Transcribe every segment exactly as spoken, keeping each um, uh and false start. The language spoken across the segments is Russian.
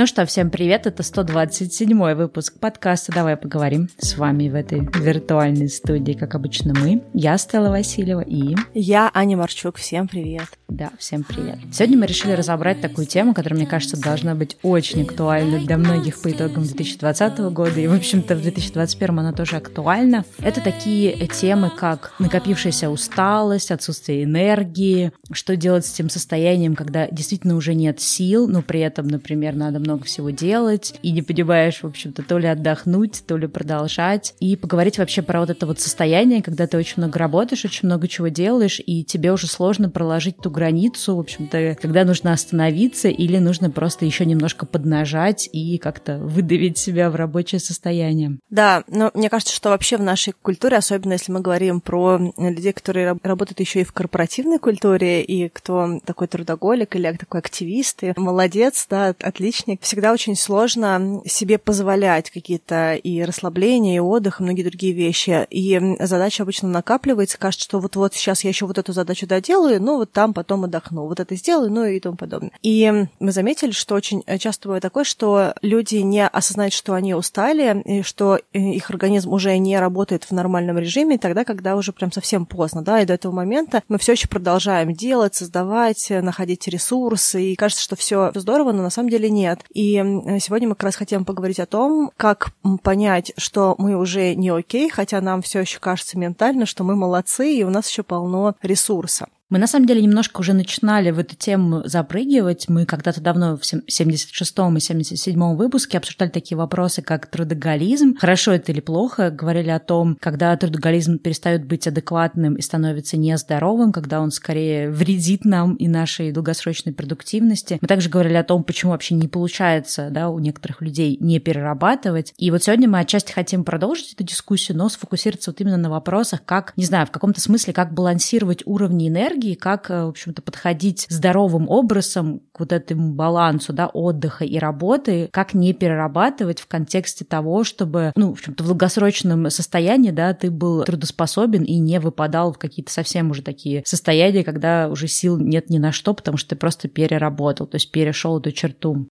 Ну что, всем привет, это сто двадцать седьмой выпуск подкаста «Давай поговорим». С вами в этой виртуальной студии, как обычно, мы. Я Стелла Васильева и... Я Аня Марчук, всем привет. Да, всем привет. Сегодня мы решили разобрать такую тему, которая, мне кажется, должна быть очень актуальна для многих по итогам две тысячи двадцатого года. И, в общем-то, в две тысячи двадцать первом она тоже актуальна. Это такие темы, как накопившаяся усталость, отсутствие энергии, что делать с тем состоянием, когда действительно уже нет сил, но при этом, например, надо много всего делать, и не понимаешь, в общем-то, то ли отдохнуть, то ли продолжать, и поговорить вообще про вот это вот состояние, когда ты очень много работаешь, очень много чего делаешь, и тебе уже сложно проложить ту границу, в общем-то, когда нужно остановиться или нужно просто еще немножко поднажать и как-то выдавить себя в рабочее состояние. Да, но мне кажется, что вообще в нашей культуре, особенно если мы говорим про людей, которые работают еще и в корпоративной культуре, и кто такой трудоголик или такой активист, и молодец, да, отличник, всегда очень сложно себе позволять какие-то и расслабления, и отдых, и многие другие вещи. И задача обычно накапливается, кажется, что вот-вот сейчас я еще вот эту задачу доделаю, ну вот там потом отдохну, вот это сделаю, ну и тому подобное. И мы заметили, что очень часто бывает такое, что люди не осознают, что они устали, и что их организм уже не работает в нормальном режиме тогда, когда уже прям совсем поздно, да, и до этого момента мы все еще продолжаем делать, создавать, находить ресурсы, и кажется, что все здорово, но на самом деле нет. И сегодня мы как раз хотим поговорить о том, как понять, что мы уже не окей, хотя нам все еще кажется ментально, что мы молодцы, и у нас еще полно ресурса. Мы, на самом деле, немножко уже начинали в эту тему запрыгивать. Мы когда-то давно в семьдесят шестом и семьдесят седьмом выпуске обсуждали такие вопросы, как трудоголизм. Хорошо это или плохо? Говорили о том, когда трудоголизм перестает быть адекватным и становится нездоровым, когда он скорее вредит нам и нашей долгосрочной продуктивности. Мы также говорили о том, почему вообще не получается, да, у некоторых людей не перерабатывать. И вот сегодня мы отчасти хотим продолжить эту дискуссию, но сфокусироваться вот именно на вопросах, как, не знаю, в каком-то смысле, как балансировать уровни энергии, и как, в общем-то, подходить здоровым образом к вот этому балансу, да, отдыха и работы, как не перерабатывать в контексте того, чтобы, ну, в общем-то, в долгосрочном состоянии, да, ты был трудоспособен и не выпадал в какие-то совсем уже такие состояния, когда уже сил нет ни на что, потому что ты просто переработал, то есть перешел эту черту.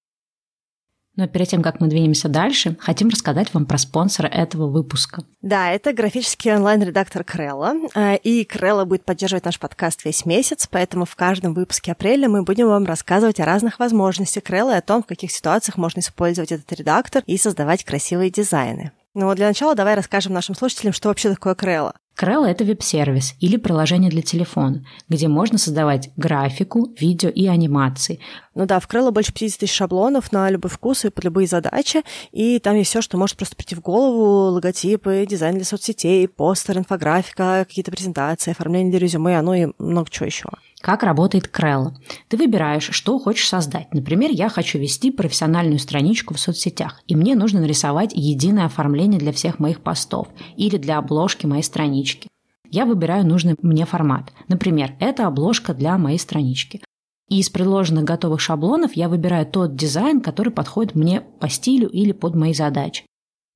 Но перед тем, как мы двинемся дальше, хотим рассказать вам про спонсора этого выпуска. Да, это графический онлайн-редактор Крелло. И Крелло будет поддерживать наш подкаст весь месяц, поэтому в каждом выпуске апреля мы будем вам рассказывать о разных возможностях Крелло и о том, в каких ситуациях можно использовать этот редактор и создавать красивые дизайны. Но для начала давай расскажем нашим слушателям, что вообще такое Крелло. Crello — это веб-сервис или приложение для телефона, где можно создавать графику, видео и анимации. Ну да, в Crello больше пятьдесят тысяч шаблонов на любой вкус и под любые задачи, и там есть все, что может просто прийти в голову: логотипы, дизайн для соцсетей, постер, инфографика, какие-то презентации, оформление для резюме, ну и много чего еще. Как работает Crello? Ты выбираешь, что хочешь создать. Например, я хочу вести профессиональную страничку в соцсетях, и мне нужно нарисовать единое оформление для всех моих постов или для обложки моей странички. Я выбираю нужный мне формат. Например, это обложка для моей странички. И из предложенных готовых шаблонов я выбираю тот дизайн, который подходит мне по стилю или под мои задачи.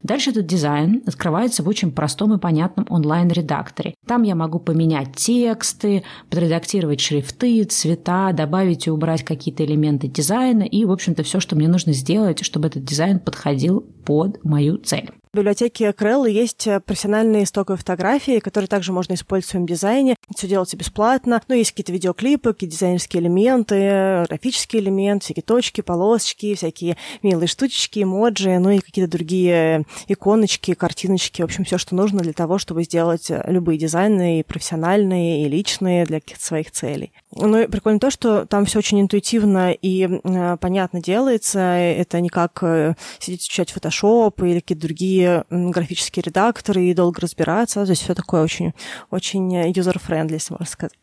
Дальше этот дизайн открывается в очень простом и понятном онлайн-редакторе. Там я могу поменять тексты, подредактировать шрифты, цвета, добавить и убрать какие-то элементы дизайна и, в общем-то, все, что мне нужно сделать, чтобы этот дизайн подходил под мою цель. В библиотеке Crello есть профессиональные стоковые фотографии, которые также можно использовать в своем дизайне. Все делается бесплатно. Но есть какие-то видеоклипы, какие-то дизайнерские элементы, графические элементы, всякие точки, полосочки, всякие милые штучечки, эмоджи, ну и какие-то другие иконочки, картиночки. В общем, все, что нужно для того, чтобы сделать любые дизайны, и профессиональные, и личные, для каких-то своих целей. Ну и прикольно то, что там все очень интуитивно и э, понятно делается. Это не как э, сидеть изучать Photoshop или какие-то другие графические редакторы и долго разбираться. То есть все такое очень, очень user-friendly, если можно сказать.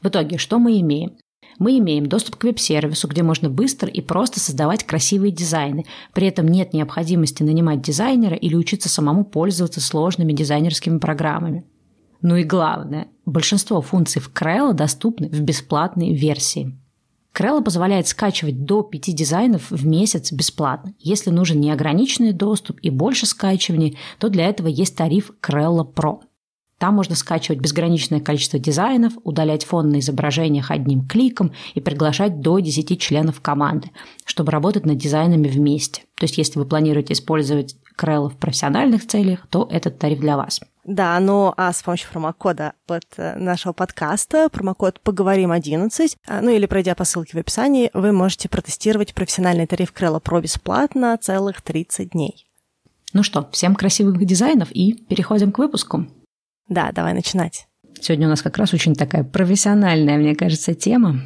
В итоге, что мы имеем? Мы имеем доступ к веб-сервису, где можно быстро и просто создавать красивые дизайны. При этом нет необходимости нанимать дизайнера или учиться самому пользоваться сложными дизайнерскими программами. Ну и главное, большинство функций в Crello доступны в бесплатной версии. Crello позволяет скачивать до пяти дизайнов в месяц бесплатно. Если нужен неограниченный доступ и больше скачиваний, то для этого есть тариф Crello Pro. Там можно скачивать безграничное количество дизайнов, удалять фон на изображениях одним кликом и приглашать до десяти членов команды, чтобы работать над дизайнами вместе. То есть, если вы планируете использовать Crello в профессиональных целях, то этот тариф для вас. Да, ну а с помощью промокода под нашего подкаста, промокод «Поговорим одиннадцать», ну или пройдя по ссылке в описании, вы можете протестировать профессиональный тариф Crello Pro бесплатно целых тридцать дней. Ну что, всем красивых дизайнов и переходим к выпуску. Да, давай начинать. Сегодня у нас как раз очень такая профессиональная, мне кажется, тема.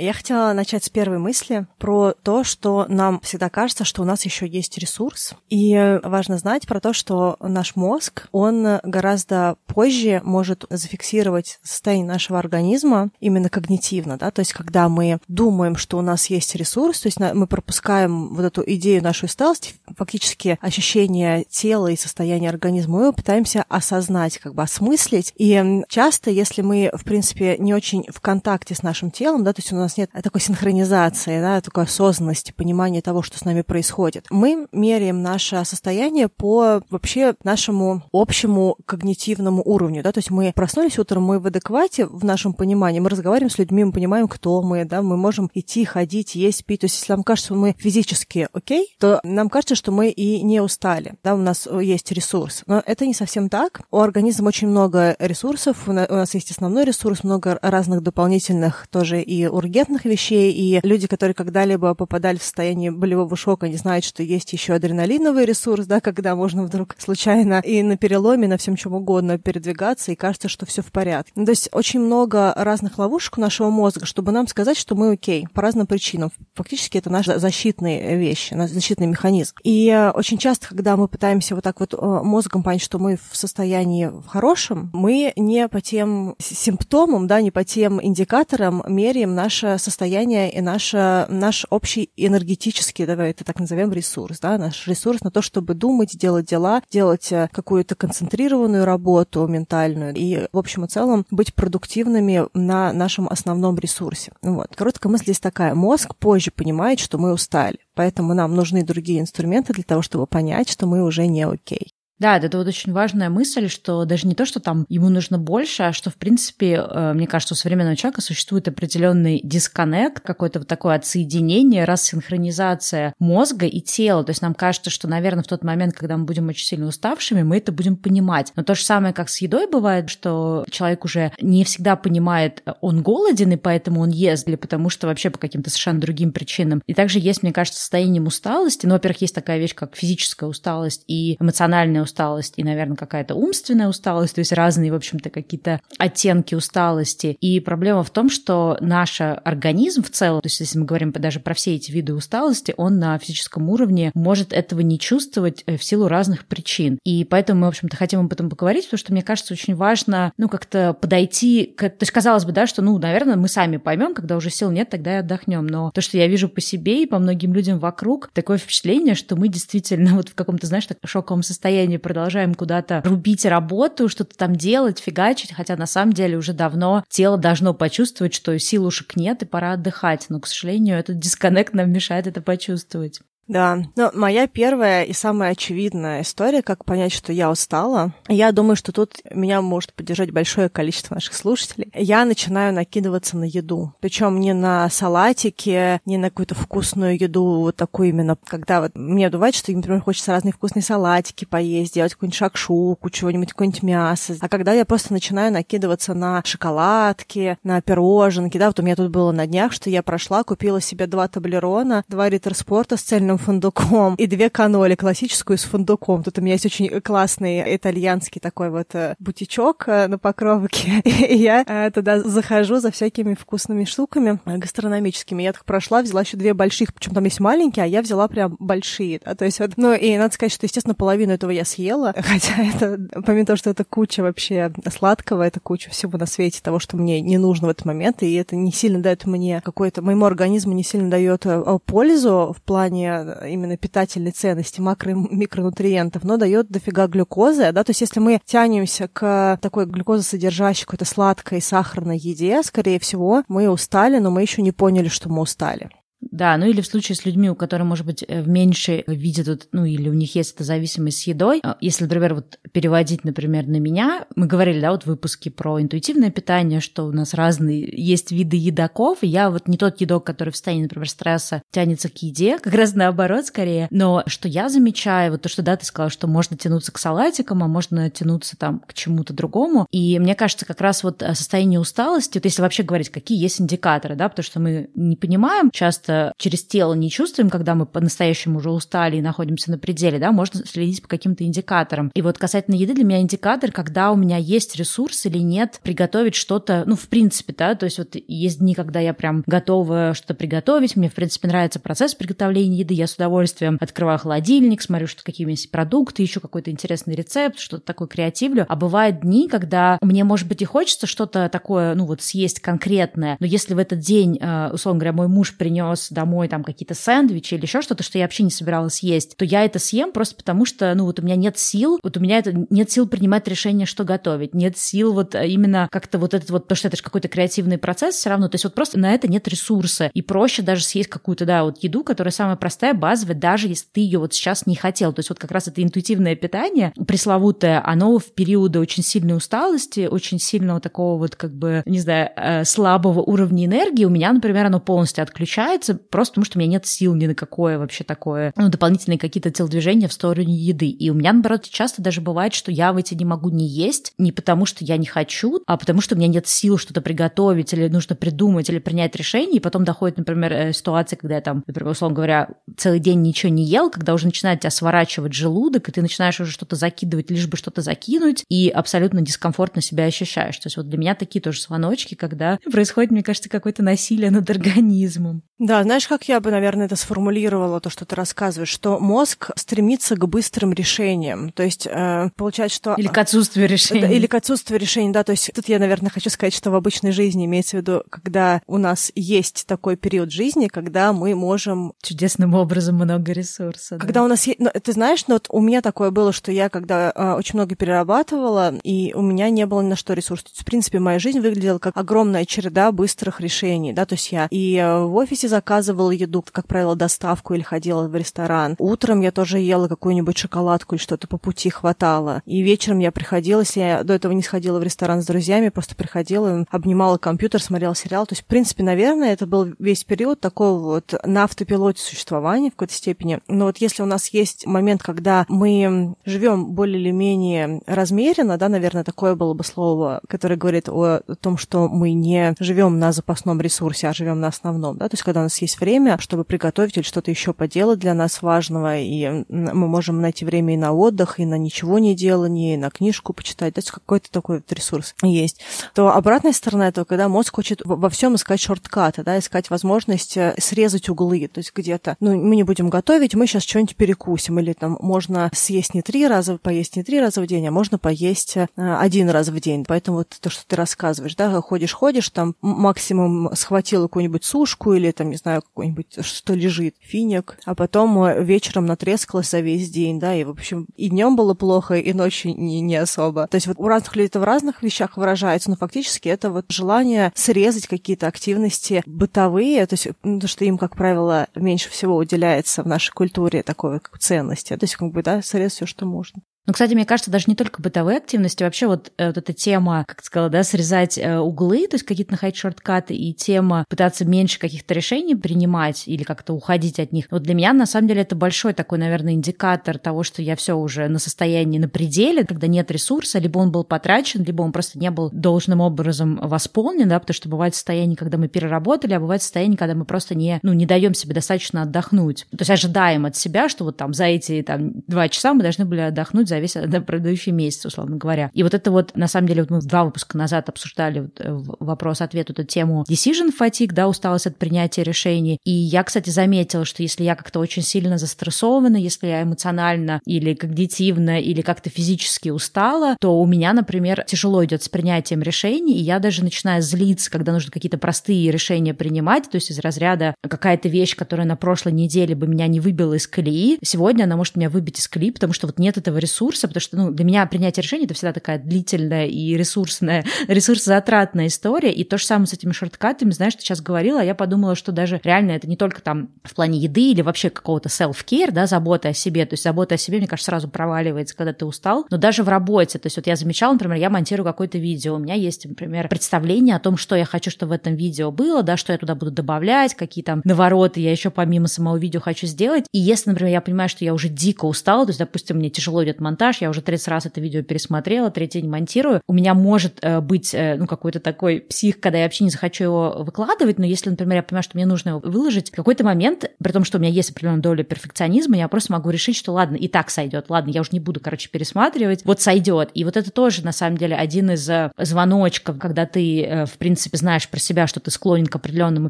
Я хотела начать с первой мысли про то, что нам всегда кажется, что у нас еще есть ресурс. И важно знать про то, что наш мозг, он гораздо позже может зафиксировать состояние нашего организма именно когнитивно, да, то есть когда мы думаем, что у нас есть ресурс, то есть мы пропускаем вот эту идею нашу из стелс, фактически ощущение тела и состояние организма, мы пытаемся осознать, как бы осмыслить. И часто, если мы, в принципе, не очень в контакте с нашим телом, да, то есть у нас У нас нет такой синхронизации, да, такой осознанности, понимания того, что с нами происходит. Мы меряем наше состояние по вообще нашему общему когнитивному уровню, да, то есть мы проснулись утром, мы в адеквате в нашем понимании, мы разговариваем с людьми, мы понимаем, кто мы, да, мы можем идти, ходить, есть, пить, то есть если нам кажется, что мы физически окей, то нам кажется, что мы и не устали, да, у нас есть ресурс, но это не совсем так, у организма очень много ресурсов, у нас есть основной ресурс, много разных дополнительных тоже и ургентных вещей, и люди, которые когда-либо попадали в состояние болевого шока, они знают, что есть еще адреналиновый ресурс, да, когда можно вдруг случайно и на переломе, на всем чем угодно передвигаться, и кажется, что все в порядке. Ну, то есть очень много разных ловушек у нашего мозга, чтобы нам сказать, что мы окей, по разным причинам. Фактически это наши защитные вещи, наш защитный механизм. И очень часто, когда мы пытаемся вот так вот мозгом понять, что мы в состоянии хорошем, мы не по тем симптомам, да, не по тем индикаторам меряем наше состояние и наше, наш общий энергетический, давай это так назовем, ресурс, да, наш ресурс на то, чтобы думать, делать дела, делать какую-то концентрированную работу ментальную и, в общем и целом, быть продуктивными на нашем основном ресурсе. Вот. Короткая мысль здесь такая. Мозг позже понимает, что мы устали, поэтому нам нужны другие инструменты для того, чтобы понять, что мы уже не окей. Да, это вот очень важная мысль, что даже не то, что там ему нужно больше, а что, в принципе, мне кажется, у современного человека существует определенный дисконнект, какое-то вот такое отсоединение, рассинхронизация мозга и тела. То есть нам кажется, что, наверное, в тот момент, когда мы будем очень сильно уставшими, мы это будем понимать. Но то же самое, как с едой бывает, что человек уже не всегда понимает, он голоден, и поэтому он ест, или потому что вообще по каким-то совершенно другим причинам. И также есть, мне кажется, состояние усталости. Ну, во-первых, есть такая вещь, как физическая усталость и эмоциональная усталость. усталость и, наверное, какая-то умственная усталость, то есть разные, в общем-то, какие-то оттенки усталости. И проблема в том, что наш организм в целом, то есть если мы говорим даже про все эти виды усталости, он на физическом уровне может этого не чувствовать в силу разных причин. И поэтому мы, в общем-то, хотим об этом поговорить, потому что, мне кажется, очень важно, ну, как-то подойти к... То есть, казалось бы, да, что, ну, наверное, мы сами поймем, когда уже сил нет, тогда и отдохнем. Но то, что я вижу по себе и по многим людям вокруг, такое впечатление, что мы действительно вот в каком-то, знаешь, так, шоковом состоянии продолжаем куда-то рубить работу, что-то там делать, фигачить, хотя на самом деле уже давно тело должно почувствовать, что силушек нет и пора отдыхать, но, к сожалению, этот дисконнект нам мешает это почувствовать. Да, но моя первая и самая очевидная история, как понять, что я устала. Я думаю, что тут меня может поддержать большое количество наших слушателей. Я начинаю накидываться на еду, причем не на салатики, не на какую-то вкусную еду, вот такую именно, когда вот мне бывает, что, например, хочется разные вкусные салатики поесть, делать какую-нибудь шакшуку, чего-нибудь, какое-нибудь мясо. А когда я просто начинаю накидываться на шоколадки, на пироженки, да, вот у меня тут было на днях, что я прошла, купила себе два таблерона, два Риттер Спорта с цельным фундуком и две каноли, классическую с фундуком. Тут у меня есть очень классный итальянский такой вот бутичок на Покровке, и я туда захожу за всякими вкусными штуками гастрономическими. Я так прошла, взяла еще две больших, причем там есть маленькие, а я взяла прям большие. Да? То есть вот, ну и надо сказать, что, естественно, половину этого я съела, хотя это, помимо того, что это куча вообще сладкого, это куча всего на свете того, что мне не нужно в этот момент, и это не сильно дает мне какой-то, моему организму не сильно дает пользу в плане именно питательной ценности, макро- и микронутриентов, но дает дофига глюкозы, да, то есть если мы тянемся к такой глюкозосодержащей какой-то сладкой сахарной еде, скорее всего, мы устали, но мы еще не поняли, что мы устали. Да, ну или в случае с людьми, у которых, может быть, меньше видят, ну или у них есть эта зависимость с едой. Если, например, вот переводить, например, на меня, мы говорили, да, вот в выпуске про интуитивное питание, что у нас разные есть виды едоков, и я вот не тот едок, который в состоянии, например, стресса тянется к еде, как раз наоборот скорее, но что я замечаю, вот то, что, да, ты сказала, что можно тянуться к салатикам, а можно тянуться там к чему-то другому, и мне кажется, как раз вот состояние усталости, вот если вообще говорить, какие есть индикаторы, да, потому что мы не понимаем часто, через тело не чувствуем, когда мы по-настоящему уже устали и находимся на пределе, да, можно следить по каким-то индикаторам. И вот касательно еды, для меня индикатор, когда у меня есть ресурс или нет, приготовить что-то, ну, в принципе, да, то есть вот есть дни, когда я прям готова что-то приготовить, мне, в принципе, нравится процесс приготовления еды, я с удовольствием открываю холодильник, смотрю, что какие у меня есть продукты, ищу какой-то интересный рецепт, что-то такое креативлю. А бывают дни, когда мне, может быть, и хочется что-то такое, ну, вот съесть конкретное, но если в этот день, условно говоря, мой муж принес домой там какие-то сэндвичи или еще что-то, что я вообще не собиралась есть, то я это съем просто потому, что, ну, вот у меня нет сил, вот у меня это, нет сил принимать решение, что готовить, нет сил вот именно как-то вот этот вот, потому что это же какой-то креативный процесс все равно, то есть вот просто на это нет ресурса, и проще даже съесть какую-то, да, вот еду, которая самая простая, базовая, даже если ты ее вот сейчас не хотел, то есть вот как раз это интуитивное питание пресловутое, оно в периоды очень сильной усталости, очень сильного такого вот, как бы, не знаю, слабого уровня энергии, у меня, например, оно полностью отключается, просто потому, что у меня нет сил ни на какое вообще такое, ну, дополнительные какие-то телодвижения в сторону еды. И у меня, наоборот, часто даже бывает, что я в эти не могу не есть, не потому, что я не хочу, а потому, что у меня нет сил что-то приготовить или нужно придумать или принять решение. И потом доходит, например, ситуация, когда я там, например, условно говоря, целый день ничего не ел, когда уже начинает тебя сворачивать желудок, и ты начинаешь уже что-то закидывать, лишь бы что-то закинуть, и абсолютно дискомфортно себя ощущаешь. То есть вот для меня такие тоже звоночки, когда происходит, мне кажется, какое-то насилие над организмом. Да, знаешь, как я бы, наверное, это сформулировала, то, что ты рассказываешь, что мозг стремится к быстрым решениям, то есть э, получается, что... Или к отсутствию решений. Да, или к отсутствию решений, да, то есть тут я, наверное, хочу сказать, что в обычной жизни имеется в виду, когда у нас есть такой период жизни, когда мы можем... Чудесным образом много ресурсов. Когда да. у нас есть... Ну, ты знаешь, ну, вот у меня такое было, что я когда э, очень много перерабатывала, и у меня не было ни на что ресурсов. В принципе, моя жизнь выглядела как огромная череда быстрых решений, да, то есть я и э, в офисе заказывала, заказывала еду, как правило, доставку или ходила в ресторан. Утром я тоже ела какую-нибудь шоколадку или что-то по пути хватало. И вечером я приходила, если я до этого не сходила в ресторан с друзьями, просто приходила, обнимала компьютер, смотрела сериал. То есть, в принципе, наверное, это был весь период такого вот на автопилоте существования в какой-то степени. Но вот если у нас есть момент, когда мы живем более или менее размеренно, да, наверное, такое было бы слово, которое говорит о том, что мы не живем на запасном ресурсе, а живем на основном, да, то есть, когда у нас есть время, чтобы приготовить или что-то еще поделать для нас важного, и мы можем найти время и на отдых, и на ничего не делание, и на книжку почитать, да, какой-то такой вот ресурс есть. То обратная сторона этого, когда мозг хочет во всем искать шорткаты, да, искать возможность срезать углы, то есть где-то, ну, мы не будем готовить, мы сейчас что-нибудь перекусим, или там можно съесть не три раза, поесть не три раза в день, а можно поесть один раз в день. Поэтому вот то, что ты рассказываешь, да, ходишь-ходишь, там максимум схватил какую-нибудь сушку или там, не знаю, какой-нибудь, что лежит, финик, а потом вечером натрескалась за весь день, да, и, в общем, и днем было плохо, и ночью не, не особо. То есть вот у разных людей это в разных вещах выражается, но фактически это вот желание срезать какие-то активности бытовые, то есть ну, то, что им, как правило, меньше всего уделяется в нашей культуре такой как ценности, то есть как бы, да, срезать все, что можно. Ну, кстати, мне кажется, даже не только бытовые активности, вообще вот, вот эта тема, как ты сказала, да, срезать э, углы, то есть какие-то находить шорткаты, и тема пытаться меньше каких-то решений принимать или как-то уходить от них. Вот для меня, на самом деле, это большой такой, наверное, индикатор того, что я все уже на состоянии, на пределе, когда нет ресурса, либо он был потрачен, либо он просто не был должным образом восполнен, да, потому что бывает состояние, когда мы переработали, а бывает состояние, когда мы просто не, ну, не даем себе достаточно отдохнуть. То есть ожидаем от себя, что вот там за эти там, два часа мы должны были отдохнуть за весь предыдущий месяц, условно говоря. И вот это вот, на самом деле, вот мы два выпуска назад обсуждали вот вопрос-ответ, эту тему decision fatigue, да, усталость от принятия решений. И я, кстати, заметила, что если я как-то очень сильно застрессована, если я эмоционально или когнитивно, или как-то физически устала, то у меня, например, тяжело идет с принятием решений, и я даже начинаю злиться, когда нужно какие-то простые решения принимать, то есть из разряда какая-то вещь, которая на прошлой неделе бы меня не выбила из колеи, сегодня она может меня выбить из колеи, потому что вот нет этого ресурса, ресурса, потому что, ну, для меня принятие решения — это всегда такая длительная и ресурсная, ресурсозатратная история, и то же самое с этими шорткатами, знаешь, ты сейчас говорила, а я подумала, что даже реально это не только там в плане еды или вообще какого-то self-care, да, заботы о себе, то есть забота о себе, мне кажется, сразу проваливается, когда ты устал, но даже в работе, то есть вот я замечала, например, я монтирую какое-то видео, у меня есть, например, представление о том, что я хочу, чтобы в этом видео было, да, что я туда буду добавлять, какие там навороты я еще помимо самого видео хочу сделать, и если, например, я понимаю, что я уже дико устала, то есть, допустим, мне тяжело идет монтаж, я уже тридцать раз это видео пересмотрела, третий день монтирую, у меня может э, быть, э, ну, какой-то такой псих, когда я вообще не захочу его выкладывать, но если, например, я понимаю, что мне нужно его выложить, в какой-то момент, при том, что у меня есть определенная доля перфекционизма, я просто могу решить, что ладно, и так сойдет, ладно, я уже не буду, короче, пересматривать, вот сойдет. И вот это тоже, на самом деле, один из звоночков, когда ты, э, в принципе, знаешь про себя, что ты склонен к определенному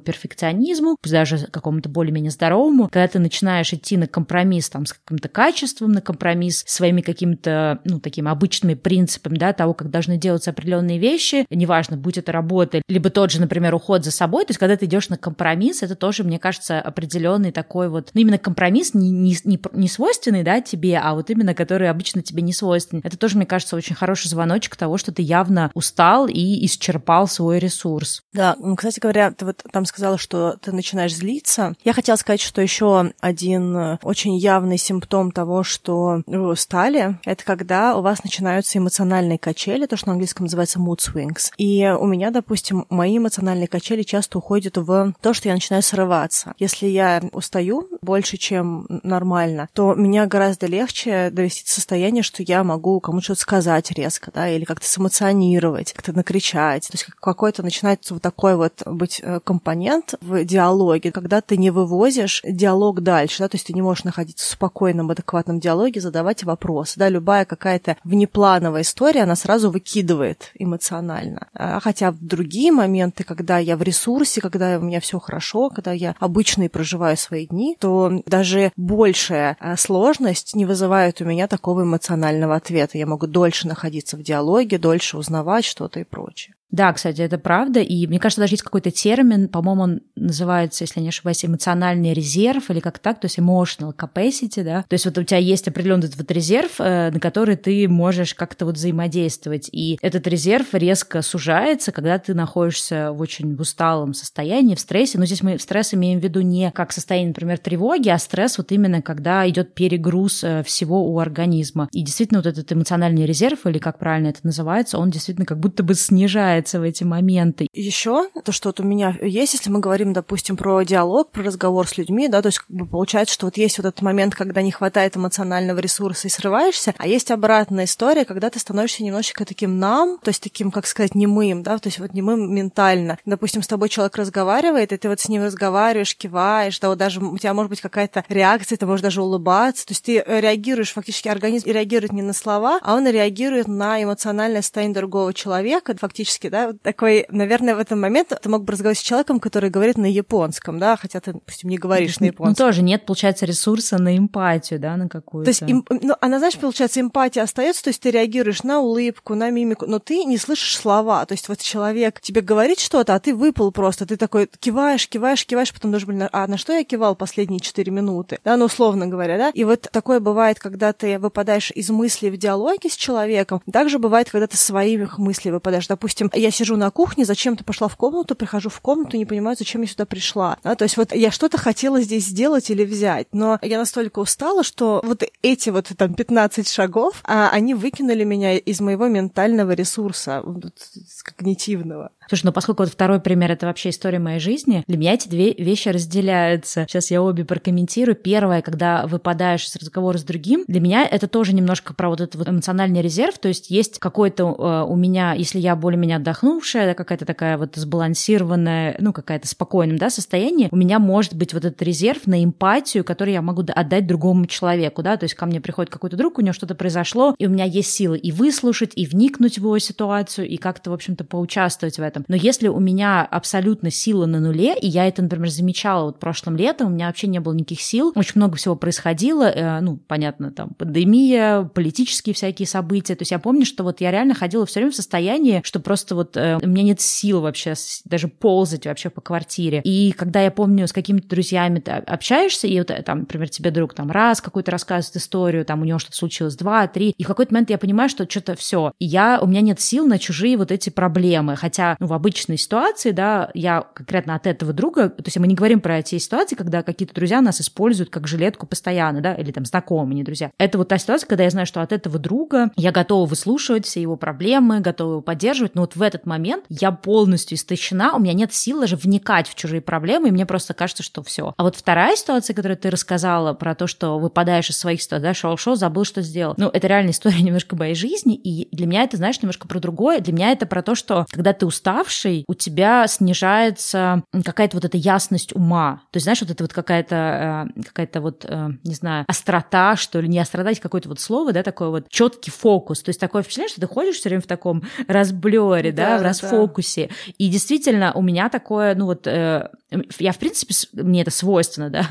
перфекционизму, пусть даже какому-то более-менее здоровому, когда ты начинаешь идти на компромисс там с каким-то качеством, на компромисс своими какими-то, ну, такими обычными принципами, да, того, как должны делаться определенные вещи, неважно, будь это работа, либо тот же, например, уход за собой, то есть когда ты идешь на компромисс, это тоже, мне кажется, определенный такой вот, ну, именно компромисс не, не, не, не свойственный, да, тебе, а вот именно который обычно тебе не свойственен. Это тоже, мне кажется, очень хороший звоночек того, что ты явно устал и исчерпал свой ресурс. Да, ну, кстати говоря, ты вот там сказала, что ты начинаешь злиться. Я хотела сказать, что еще один очень явный симптом того, что вы устали, это когда у вас начинаются эмоциональные качели, то, что на английском называется mood swings. И у меня, допустим, мои эмоциональные качели часто уходят в то, что я начинаю срываться. Если я устаю больше, чем нормально, то меня гораздо легче довести до состояния, что я могу кому-то что-то сказать резко, да, или как-то эмоционировать, как-то накричать. То есть какой-то начинается вот такой вот быть компонент в диалоге, когда ты не вывозишь диалог дальше, да, то есть ты не можешь находиться в спокойном, адекватном диалоге, задавать вопросы, да, любая какая-то внеплановая история, она сразу выкидывает эмоционально. А хотя в другие моменты, когда я в ресурсе, когда у меня все хорошо, когда я обычно и проживаю свои дни, то даже большая сложность не вызывает у меня такого эмоционального ответа. Я могу дольше находиться в диалоге, дольше узнавать что-то и прочее. Да, кстати, это правда, и мне кажется, даже есть какой-то термин, по-моему, он называется, если я не ошибаюсь, эмоциональный резерв или как так, то есть emotional capacity, да, то есть вот у тебя есть определенный вот резерв, э, на который ты можешь как-то вот взаимодействовать, и этот резерв резко сужается, когда ты находишься в очень усталом состоянии, в стрессе, но здесь мы стресс имеем в виду не как состояние, например, тревоги, а стресс вот именно когда идет перегруз всего у организма, и действительно вот этот эмоциональный резерв, или как правильно это называется, он действительно как будто бы снижает в эти моменты. Еще то, что вот у меня есть, если мы говорим, допустим, про диалог, про разговор с людьми, да, то есть как бы получается, что вот есть вот этот момент, когда не хватает эмоционального ресурса и срываешься, а есть обратная история, когда ты становишься немножечко таким нам, то есть таким, как сказать, немым, да, то есть вот немым ментально. Допустим, с тобой человек разговаривает, и ты вот с ним разговариваешь, киваешь, да, вот даже у тебя может быть какая-то реакция, ты можешь даже улыбаться, то есть ты реагируешь, фактически организм реагирует не на слова, а он реагирует на эмоциональное состояние другого человека, фактически. Да, вот такой, наверное, в этот момент ты мог бы разговаривать с человеком, который говорит на японском, да, хотя ты, допустим, не говоришь на японском. Ну, тоже нет, получается, ресурса на эмпатию, да, на какую-то. То есть, им, ну, она, знаешь, получается, эмпатия остается, то есть ты реагируешь на улыбку, на мимику, но ты не слышишь слова, то есть вот человек тебе говорит что-то, а ты выпал просто, ты такой киваешь, киваешь, киваешь, потом думаешь, блин, а на что я кивал последние четыре минуты, да, ну, условно говоря, да, и вот такое бывает, когда ты выпадаешь из мыслей в диалоге с человеком, также бывает, когда ты своих мыслей выпадаешь, допустим, я сижу на кухне, зачем-то пошла в комнату, прихожу в комнату, не понимаю, зачем я сюда пришла. Да, то есть вот я что-то хотела здесь сделать или взять, но я настолько устала, что вот эти вот там пятнадцать шагов, а, они выкинули меня из моего ментального ресурса, вот, когнитивного. Слушай, ну поскольку вот второй пример — это вообще история моей жизни, для меня эти две вещи разделяются. Сейчас я обе прокомментирую. Первое, когда выпадаешь из разговора с другим, для меня это тоже немножко про вот этот вот эмоциональный резерв, то есть есть какой-то э, у меня, если я более-менее отдохнувшая, какая-то такая вот сбалансированная, ну, какая-то спокойная, да, состояние, у меня может быть вот этот резерв на эмпатию, который я могу отдать другому человеку, да, то есть ко мне приходит какой-то друг, у него что-то произошло, и у меня есть силы и выслушать, и вникнуть в его ситуацию, и как-то, в общем-то, поучаствовать в этом. этом. Но если у меня абсолютно сила на нуле, и я это, например, замечала вот прошлым летом, у меня вообще не было никаких сил, очень много всего происходило, э, ну, понятно, там, пандемия, политические всякие события, то есть я помню, что вот я реально ходила все время в состоянии, что просто вот э, у меня нет сил вообще даже ползать вообще по квартире. И когда я помню, с какими-то друзьями ты общаешься, и вот, там, например, тебе друг там раз какую-то рассказывает историю, там у него что-то случилось, два, три, и в какой-то момент я понимаю, что что-то все, я, у меня нет сил на чужие вот эти проблемы, хотя, ну, в обычной ситуации, да, я конкретно от этого друга, то есть мы не говорим про те ситуации, когда какие-то друзья нас используют как жилетку постоянно, да, или там знакомые, не друзья. Это вот та ситуация, когда я знаю, что от этого друга я готова выслушивать все его проблемы, готова его поддерживать, но вот в этот момент я полностью истощена, у меня нет сил даже вникать в чужие проблемы, и мне просто кажется, что все. А вот вторая ситуация, которую ты рассказала про то, что выпадаешь из своих ситуаций, да, шел-шел, забыл, что сделал. Ну, это реальная история немножко моей жизни, и для меня это, знаешь, немножко про другое. Для меня это про то, что когда ты уставший, у тебя снижается какая-то вот эта ясность ума. То есть, знаешь, вот это вот какая-то, какая-то вот, не знаю, острота, что ли, не острота, какое-то вот слово, да, такой вот четкий фокус. То есть такое впечатление, что ты ходишь все время в таком разблёре, да, да, в расфокусе. Да. И действительно у меня такое, ну вот... Я, в принципе, мне это свойственно, да,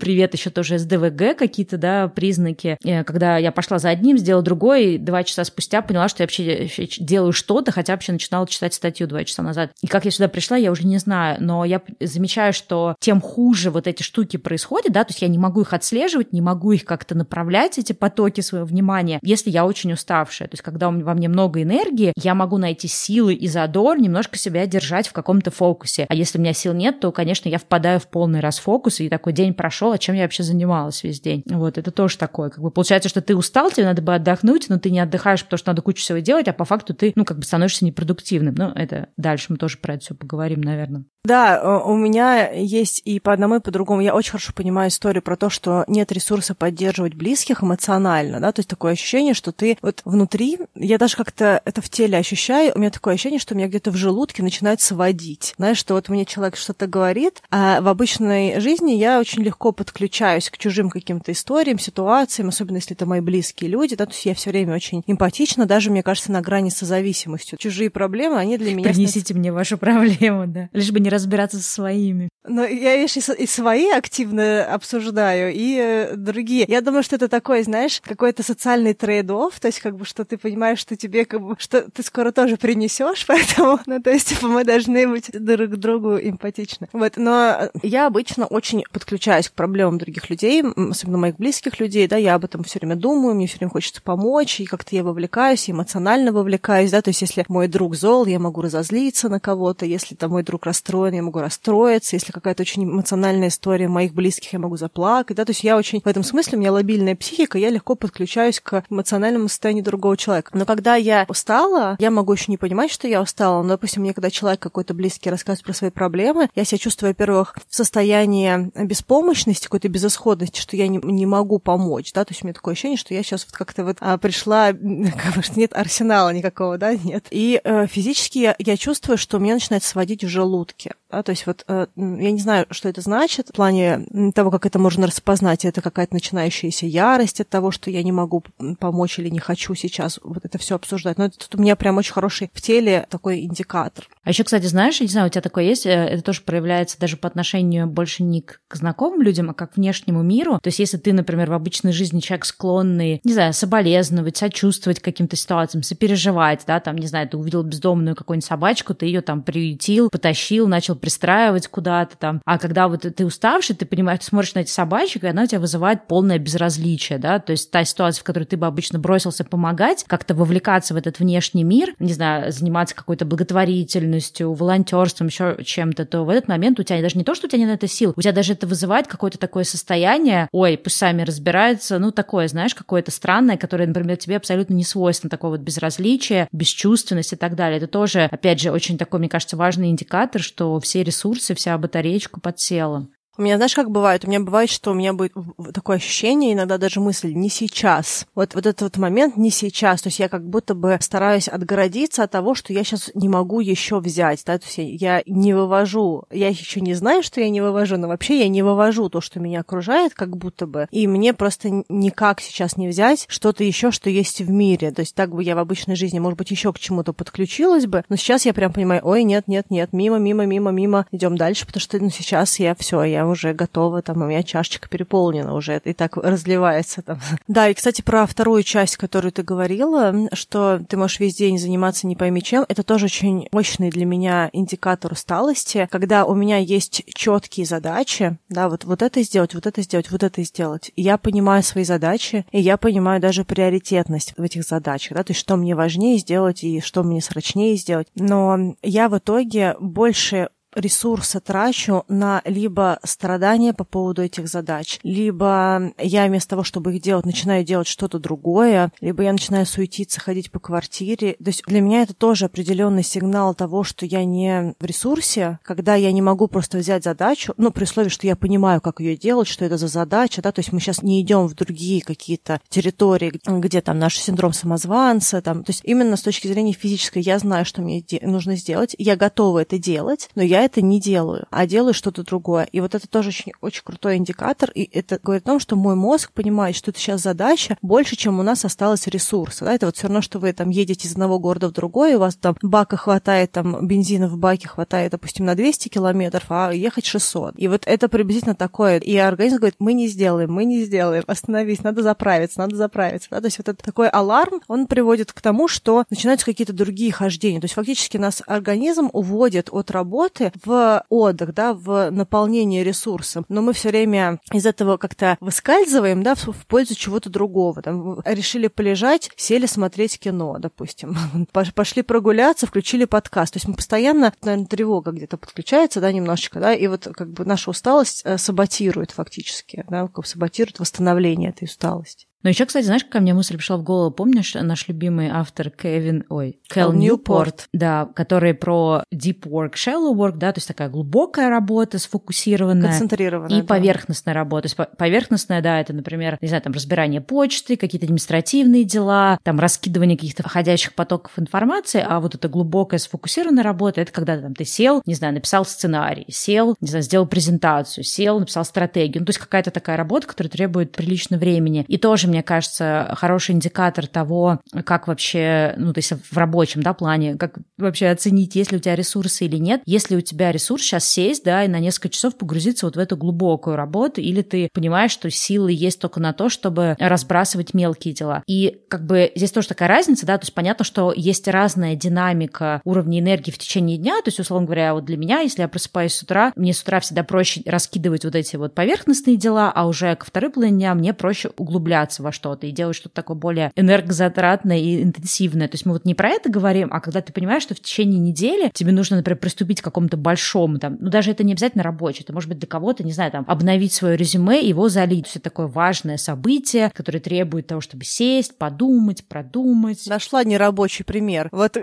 привет, еще тоже СДВГ какие-то, да, признаки, когда я пошла за одним, сделала другой, и два часа спустя поняла, что я вообще делаю что-то, хотя вообще начинала читать статью два часа назад. И как я сюда пришла, я уже не знаю, но я замечаю, что тем хуже вот эти штуки происходят, да, то есть я не могу их отслеживать, не могу их как-то направлять, эти потоки своего внимания, если я очень уставшая, то есть когда во мне много энергии, я могу найти силы и задор, немножко себя держать в каком-то фокусе, а если у меня сил нет, то, конечно, я впадаю в полный расфокус, и такой день прошел, а чем я вообще занималась весь день. Вот, это тоже такое. Как бы получается, что ты устал, тебе надо бы отдохнуть, но ты не отдыхаешь, потому что надо кучу всего делать, а по факту ты, ну, как бы становишься непродуктивным. Ну, это дальше мы тоже про это все поговорим, наверное. Да, у меня есть и по одному, и по другому. Я очень хорошо понимаю историю про то, что нет ресурса поддерживать близких эмоционально, да, то есть такое ощущение, что ты вот внутри, я даже как-то это в теле ощущаю, у меня такое ощущение, что у меня где-то в желудке начинает сводить. Знаешь, что вот мне человек что-то говорит, а в обычной жизни я очень легко подключаюсь к чужим каким-то историям, ситуациям, особенно если это мои близкие люди, да, то есть я все время очень эмпатична, даже, мне кажется, на грани созависимости. Чужие проблемы, они для меня... Принесите мне вашу проблему, да, лишь бы не разбираться со своими. Но я, видишь, и свои активно обсуждаю, и другие. Я думаю, что это такой, знаешь, какой-то социальный трейд-офф, то есть как бы, что ты понимаешь, что тебе как бы, что ты скоро тоже принесешь, поэтому, ну, то есть типа, мы должны быть друг к другу эмпатичны. Вот, но я обычно очень подключаюсь к проблемам других людей, особенно моих близких людей, да, я об этом все время думаю, мне все время хочется помочь, и как-то я вовлекаюсь, эмоционально вовлекаюсь, да, то есть если мой друг зол, я могу разозлиться на кого-то, если там мой друг расстроен, я могу расстроиться, если какая-то очень эмоциональная история моих близких, я могу заплакать, да, то есть я очень, в этом смысле, у меня лобильная психика, я легко подключаюсь к эмоциональному состоянию другого человека. Но когда я устала, я могу еще не понимать, что я устала, но, допустим, мне когда человек какой-то близкий рассказывает про свои проблемы, я себя чувствую, во-первых, в состоянии беспомощности, какой-то безысходности, что я не, не могу помочь, да, то есть у меня такое ощущение, что я сейчас вот как-то вот а, пришла, потому что нет арсенала никакого, да, нет. И э, физически я, я чувствую, что меня начинает сводить в желудке. Да, то есть вот я не знаю, что это значит в плане того, как это можно распознать. Это какая-то начинающаяся ярость от того, что я не могу помочь или не хочу сейчас вот это все обсуждать. Но это, тут у меня прям очень хороший в теле такой индикатор. А еще, кстати, знаешь, я не знаю, у тебя такое есть, это тоже проявляется даже по отношению больше не к знакомым людям, а как к внешнему миру. То есть если ты, например, в обычной жизни человек склонный, не знаю, соболезновать, сочувствовать каким-то ситуациям, сопереживать, да, там, не знаю, ты увидел бездомную какую-нибудь собачку, ты ее там приютил, потащил, начал пристраивать куда-то там. А когда вот ты уставший, ты понимаешь, ты смотришь на эти собачек, и она у тебя вызывает полное безразличие, да, то есть та ситуация, в которой ты бы обычно бросился помогать, как-то вовлекаться в этот внешний мир, не знаю, заниматься какой-то благотворительностью, волонтерством, еще чем-то, то в этот момент у тебя даже не то, что у тебя нет на это сил, у тебя даже это вызывает какое-то такое состояние, ой, пусть сами разбираются, ну, такое, знаешь, какое-то странное, которое, например, тебе абсолютно не свойственно, такое вот безразличие, бесчувственность и так далее. Это тоже, опять же, очень такой, мне кажется, важный индикатор, что все ресурсы, вся батареечка подсела. У меня, знаешь, как бывает? У меня бывает, что у меня будет такое ощущение, иногда даже мысль «не сейчас». Вот, вот этот вот момент «не сейчас». То есть я как будто бы стараюсь отгородиться от того, что я сейчас не могу еще взять. Да? То есть я не вывожу, я еще не знаю, что я не вывожу, но вообще я не вывожу то, что меня окружает, как будто бы. И мне просто никак сейчас не взять что-то еще, что есть в мире. То есть так бы я в обычной жизни, может быть, еще к чему-то подключилась бы, но сейчас я прям понимаю: ой, нет, нет, нет, мимо, мимо, мимо, мимо, идем дальше, потому что ну, сейчас я все, я уже готова, там, у меня чашечка переполнена уже, и так разливается там. Да, и, кстати, про вторую часть, которую ты говорила, что ты можешь весь день заниматься не пойми чем, это тоже очень мощный для меня индикатор усталости, когда у меня есть четкие задачи, да, вот, вот это сделать, вот это сделать, вот это сделать. И я понимаю свои задачи, и я понимаю даже приоритетность в этих задачах, да, то есть что мне важнее сделать и что мне срочнее сделать. Но я в итоге больше ресурсы трачу на либо страдания по поводу этих задач, либо я вместо того, чтобы их делать, начинаю делать что-то другое, либо я начинаю суетиться, ходить по квартире. То есть для меня это тоже определенный сигнал того, что я не в ресурсе, когда я не могу просто взять задачу, ну, при условии, что я понимаю, как ее делать, что это за задача, да, то есть мы сейчас не идем в другие какие-то территории, где, где там наш синдром самозванца, там, то есть именно с точки зрения физической я знаю, что мне де- нужно сделать, я готова это делать, но я это не делаю, а делаю что-то другое. И вот это тоже очень, очень крутой индикатор, и это говорит о том, что мой мозг понимает, что это сейчас задача больше, чем у нас осталось ресурса. Да? Это вот все равно, что вы там едете из одного города в другой, у вас там бака хватает, там бензина в баке хватает, допустим, на двести километров, а ехать шестьсот. И вот это приблизительно такое. И организм говорит: мы не сделаем, мы не сделаем, остановись, надо заправиться, надо заправиться. Да? То есть вот этот такой аларм, он приводит к тому, что начинаются какие-то другие хождения. То есть фактически нас организм уводит от работы в отдых, да, в наполнение ресурсом, но мы все время из этого как-то выскальзываем, да, в, в пользу чего-то другого. Там, решили полежать, сели смотреть кино, допустим, пошли прогуляться, включили подкаст. То есть мы постоянно, наверное, тревога где-то подключается, да, немножечко, да, и вот как бы наша усталость саботирует фактически, да, как бы саботирует восстановление этой усталости. Но еще, кстати, знаешь, ко мне мысль пришла в голову, помнишь, наш любимый автор Кевин, ой, Кэл Ньюпорт, да, который про deep work, shallow work, да, то есть такая глубокая работа, сфокусированная, концентрированная, и да, поверхностная работа. То есть поверхностная, да, это, например, не знаю, там разбирание почты, какие-то административные дела, там раскидывание каких-то входящих потоков информации, а вот эта глубокая сфокусированная работа, это когда там ты сел, не знаю, написал сценарий, сел, не знаю, сделал презентацию, сел, написал стратегию, ну, то есть какая-то такая работа, которая требует прилично времени, и тоже мне кажется, хороший индикатор того, как вообще, ну, то есть в рабочем, да, плане, как вообще оценить, есть ли у тебя ресурсы или нет. Если у тебя ресурс сейчас сесть, да, и на несколько часов погрузиться вот в эту глубокую работу, или ты понимаешь, что силы есть только на то, чтобы разбрасывать мелкие дела. И как бы здесь тоже такая разница, да, то есть понятно, что есть разная динамика уровня энергии в течение дня, то есть, условно говоря, вот для меня, если я просыпаюсь с утра, мне с утра всегда проще раскидывать вот эти вот поверхностные дела, а уже ко второй половине дня мне проще углубляться во что-то и делать что-то такое более энергозатратное и интенсивное. То есть мы вот не про это говорим, а когда ты понимаешь, что в течение недели тебе нужно, например, приступить к какому-то большому, там, ну, даже это не обязательно рабочее, это может быть для кого-то, не знаю, там, обновить свое резюме, его залить. То есть это такое важное событие, которое требует того, чтобы сесть, подумать, продумать. Нашла нерабочий пример. Вот.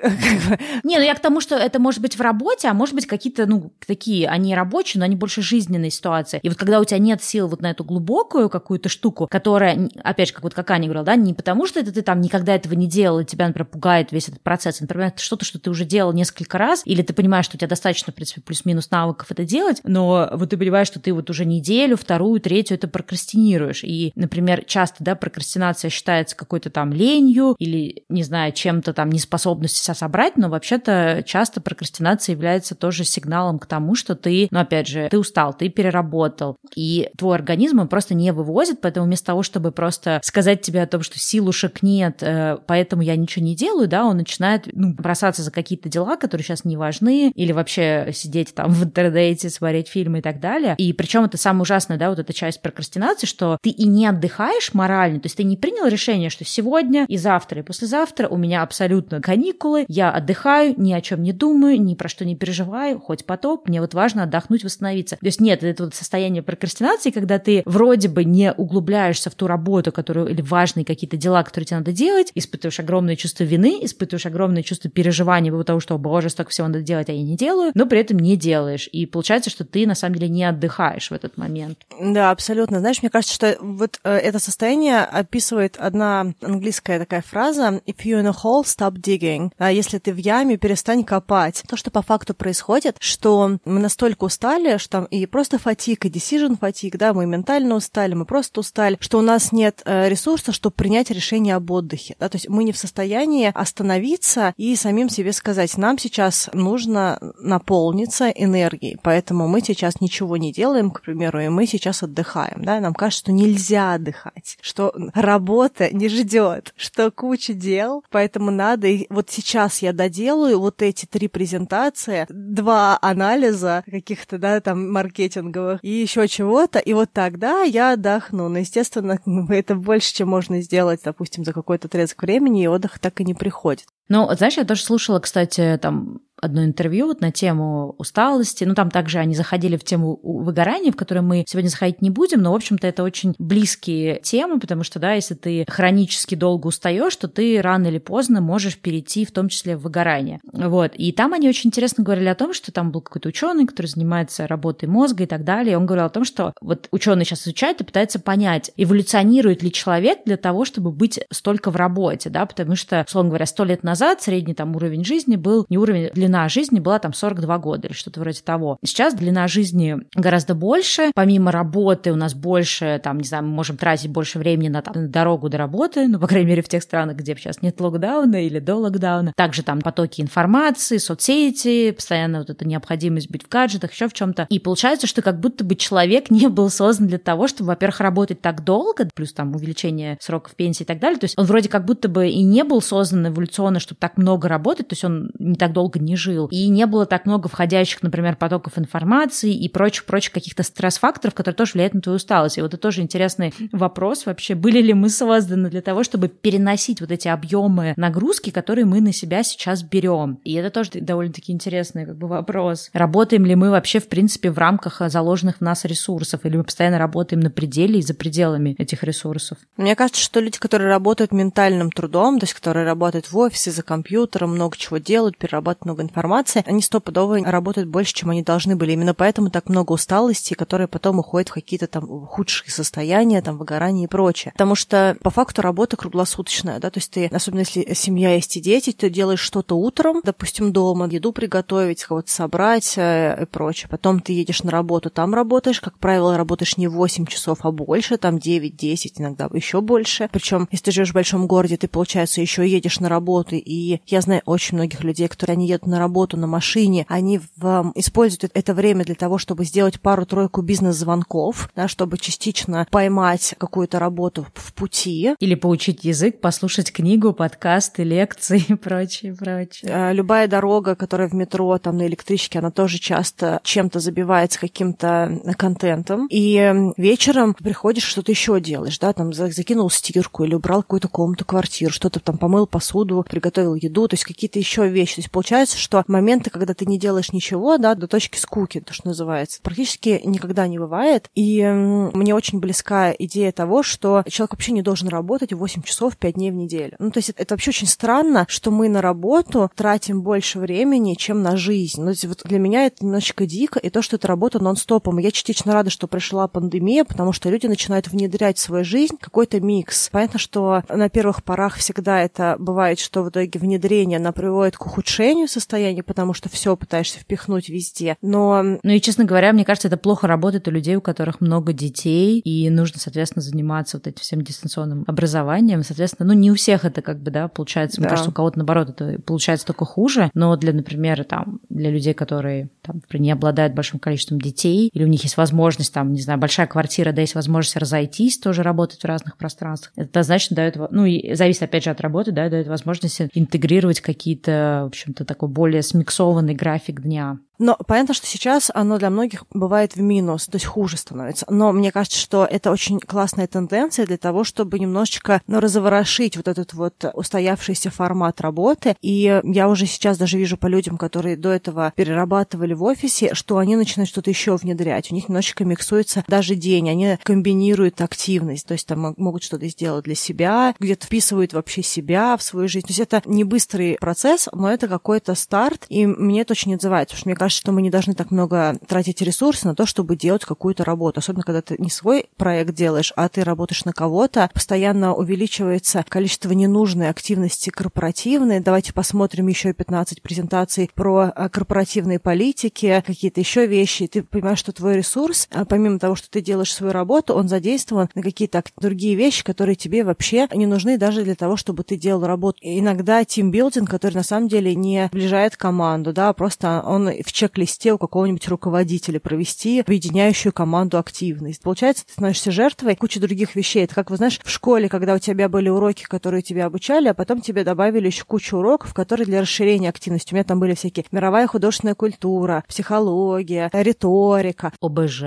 Не, ну я к тому, что это может быть в работе, а может быть какие-то, ну, такие, они рабочие, но они больше жизненные ситуации. И вот когда у тебя нет сил вот на эту глубокую какую-то штуку, которая, опять как вот как Аня говорила, да, не потому что это ты там никогда этого не делал, и тебя, например, пугает весь этот процесс, например, это что-то, что ты уже делал несколько раз, или ты понимаешь, что у тебя достаточно, в принципе, плюс-минус навыков это делать, но вот ты понимаешь, что ты вот уже неделю, вторую, третью это прокрастинируешь, и, например, часто, да, прокрастинация считается какой-то там ленью или, не знаю, чем-то там неспособностью себя собрать, но вообще-то часто прокрастинация является тоже сигналом к тому, что ты, ну, опять же, ты устал, ты переработал, и твой организм он просто не вывозит, поэтому вместо того, чтобы просто сказать тебе о том, что силушек нет, поэтому я ничего не делаю, да, он начинает, ну, бросаться за какие-то дела, которые сейчас не важны, или вообще сидеть там в интернете, смотреть фильмы и так далее. И причем это самое ужасное, да, вот эта часть прокрастинации, что ты и не отдыхаешь морально, то есть ты не принял решение, что сегодня и завтра, и послезавтра у меня абсолютно каникулы, я отдыхаю, ни о чем не думаю, ни про что не переживаю, хоть потоп, мне вот важно отдохнуть, восстановиться. То есть нет, это вот состояние прокрастинации, когда ты вроде бы не углубляешься в ту работу, которую которую, или важные какие-то дела, которые тебе надо делать, испытываешь огромное чувство вины, испытываешь огромное чувство переживания по того, что, боже, столько всего надо делать, а я не делаю, но при этом не делаешь. И получается, что ты, на самом деле, не отдыхаешь в этот момент. Да, абсолютно. Знаешь, мне кажется, что вот это состояние описывает одна английская такая фраза «If you're in a hole, stop digging». Если ты в яме, перестань копать. То, что по факту происходит, что мы настолько устали, что там и просто фатиг, и decision фатиг, да, мы ментально устали, мы просто устали, что у нас нет ресурса, чтобы принять решение об отдыхе. Да, то есть мы не в состоянии остановиться и самим себе сказать, нам сейчас нужно наполниться энергией, поэтому мы сейчас ничего не делаем, к примеру, и мы сейчас отдыхаем. Да? Нам кажется, что нельзя отдыхать, что работа не ждет, что куча дел, поэтому надо, и вот сейчас я доделаю вот эти три презентации, два анализа каких-то, да, там, маркетинговых и еще чего-то, и вот тогда я отдохну. Но, естественно, это больше, чем можно сделать, допустим, за какой-то отрезок времени, и отдых так и не приходит. Ну, знаешь, я тоже слушала, кстати, там одно интервью вот на тему усталости. Ну, там также они заходили в тему выгорания, в которую мы сегодня заходить не будем, но, в общем-то, это очень близкие темы, потому что, да, если ты хронически долго устаешь, то ты рано или поздно можешь перейти в том числе в выгорание. Вот. И там они очень интересно говорили о том, что там был какой-то ученый, который занимается работой мозга и так далее. И он говорил о том, что вот ученые сейчас изучают и пытаются понять, эволюционирует ли человек для того, чтобы быть столько в работе, да, потому что, условно говоря, сто лет назад назад средний там уровень жизни был, не уровень, длина жизни была там сорок два года или что-то вроде того. Сейчас длина жизни гораздо больше, помимо работы у нас больше, там, не знаю, мы можем тратить больше времени на, там, на дорогу до работы, ну, по крайней мере, в тех странах, где сейчас нет локдауна или до локдауна. Также там потоки информации, соцсети, постоянно вот эта необходимость быть в гаджетах, еще в чем-то. И получается, что как будто бы человек не был создан для того, чтобы, во-первых, работать так долго, плюс там увеличение сроков пенсии и так далее. То есть он вроде как будто бы и не был создан эволюционно, чтобы так много работать, то есть он не так долго не жил, и не было так много входящих, например, потоков информации и прочих-прочих каких-то стресс-факторов, которые тоже влияют на твою усталость. И вот это тоже интересный вопрос вообще, были ли мы созданы для того, чтобы переносить вот эти объемы нагрузки, которые мы на себя сейчас берем. И это тоже довольно-таки интересный как бы вопрос. Работаем ли мы вообще, в принципе, в рамках заложенных в нас ресурсов, или мы постоянно работаем на пределе и за пределами этих ресурсов? Мне кажется, что люди, которые работают ментальным трудом, то есть которые работают в офисе, за компьютером, много чего делают, перерабатывают много информации, они стопудово работают больше, чем они должны были. Именно поэтому так много усталости, которые потом уходят в какие-то там худшие состояния, там, выгорание и прочее. Потому что по факту работа круглосуточная, да, то есть ты, особенно если семья есть и дети, ты делаешь что-то утром, допустим, дома, еду приготовить, кого-то собрать и прочее. Потом ты едешь на работу, там работаешь, как правило, работаешь не восемь часов, а больше, там девять-десять, иногда еще больше. Причем, если ты живешь в большом городе, ты, получается, еще едешь на работу. И я знаю очень многих людей, которые они едут на работу на машине, они в, используют это время для того, чтобы сделать пару-тройку бизнес-звонков, да, чтобы частично поймать какую-то работу в пути. Или поучить язык, послушать книгу, подкасты, лекции и прочее, прочее. Любая дорога, которая в метро, там, на электричке, она тоже часто чем-то забивается, каким-то контентом. И вечером приходишь, что-то еще делаешь, да, там, закинул стирку или убрал какую-то комнату, квартиру, что-то там помыл посуду, приготовил еду, то есть какие-то еще вещи. То есть получается, что моменты, когда ты не делаешь ничего, да, до точки скуки, то, что называется, практически никогда не бывает. И мне очень близка идея того, что человек вообще не должен работать восемь часов пять дней в неделю. Ну, то есть это вообще очень странно, что мы на работу тратим больше времени, чем на жизнь. Ну, то есть вот для меня это немножечко дико, и то, что это работа нон-стопом. Я частично рада, что пришла пандемия, потому что люди начинают внедрять в свою жизнь какой-то микс. Понятно, что на первых порах всегда это бывает, что в итоге внедрение, оно приводит к ухудшению состояния, потому что все пытаешься впихнуть везде, но... Ну и, честно говоря, мне кажется, это плохо работает у людей, у которых много детей, и нужно, соответственно, заниматься вот этим всем дистанционным образованием, соответственно, ну не у всех это как бы, да, получается, да. Мне кажется, у кого-то, наоборот, это получается только хуже, но для, например, там, для людей, которые, там, не обладают большим количеством детей, или у них есть возможность, там, не знаю, большая квартира, да, есть возможность разойтись, тоже работать в разных пространствах, это однозначно дает, ну и зависит, опять же, от работы, да, дает возможность интегрировать какие-то, в общем-то, такой более более смиксованный график дня. Но понятно, что сейчас оно для многих бывает в минус, то есть хуже становится. Но мне кажется, что это очень классная тенденция для того, чтобы немножечко, ну, разворошить вот этот вот устоявшийся формат работы. И я уже сейчас даже вижу по людям, которые до этого перерабатывали в офисе, что они начинают что-то еще внедрять. У них немножечко миксуется даже день, они комбинируют активность, то есть там могут что-то сделать для себя, где-то вписывают вообще себя в свою жизнь. То есть это не быстрый процесс, но это какой-то старт, и мне это очень отзывается, потому что мне кажется, что мы не должны так много тратить ресурсы на то, чтобы делать какую-то работу. Особенно, когда ты не свой проект делаешь, а ты работаешь на кого-то. Постоянно увеличивается количество ненужной активности корпоративной. Давайте посмотрим еще пятнадцать презентаций про корпоративные политики, какие-то еще вещи. И ты понимаешь, что твой ресурс, помимо того, что ты делаешь свою работу, он задействован на какие-то другие вещи, которые тебе вообще не нужны даже для того, чтобы ты делал работу. И иногда тимбилдинг, который на самом деле не сближает команду, да, просто он в чек-листе у какого-нибудь руководителя провести объединяющую команду активность. Получается, ты становишься жертвой кучи других вещей. Это как, вы знаешь, в школе, когда у тебя были уроки, которые тебя обучали, а потом тебе добавили еще кучу уроков, которые для расширения активности. У меня там были всякие мировая художественная культура, психология, риторика. ОБЖ.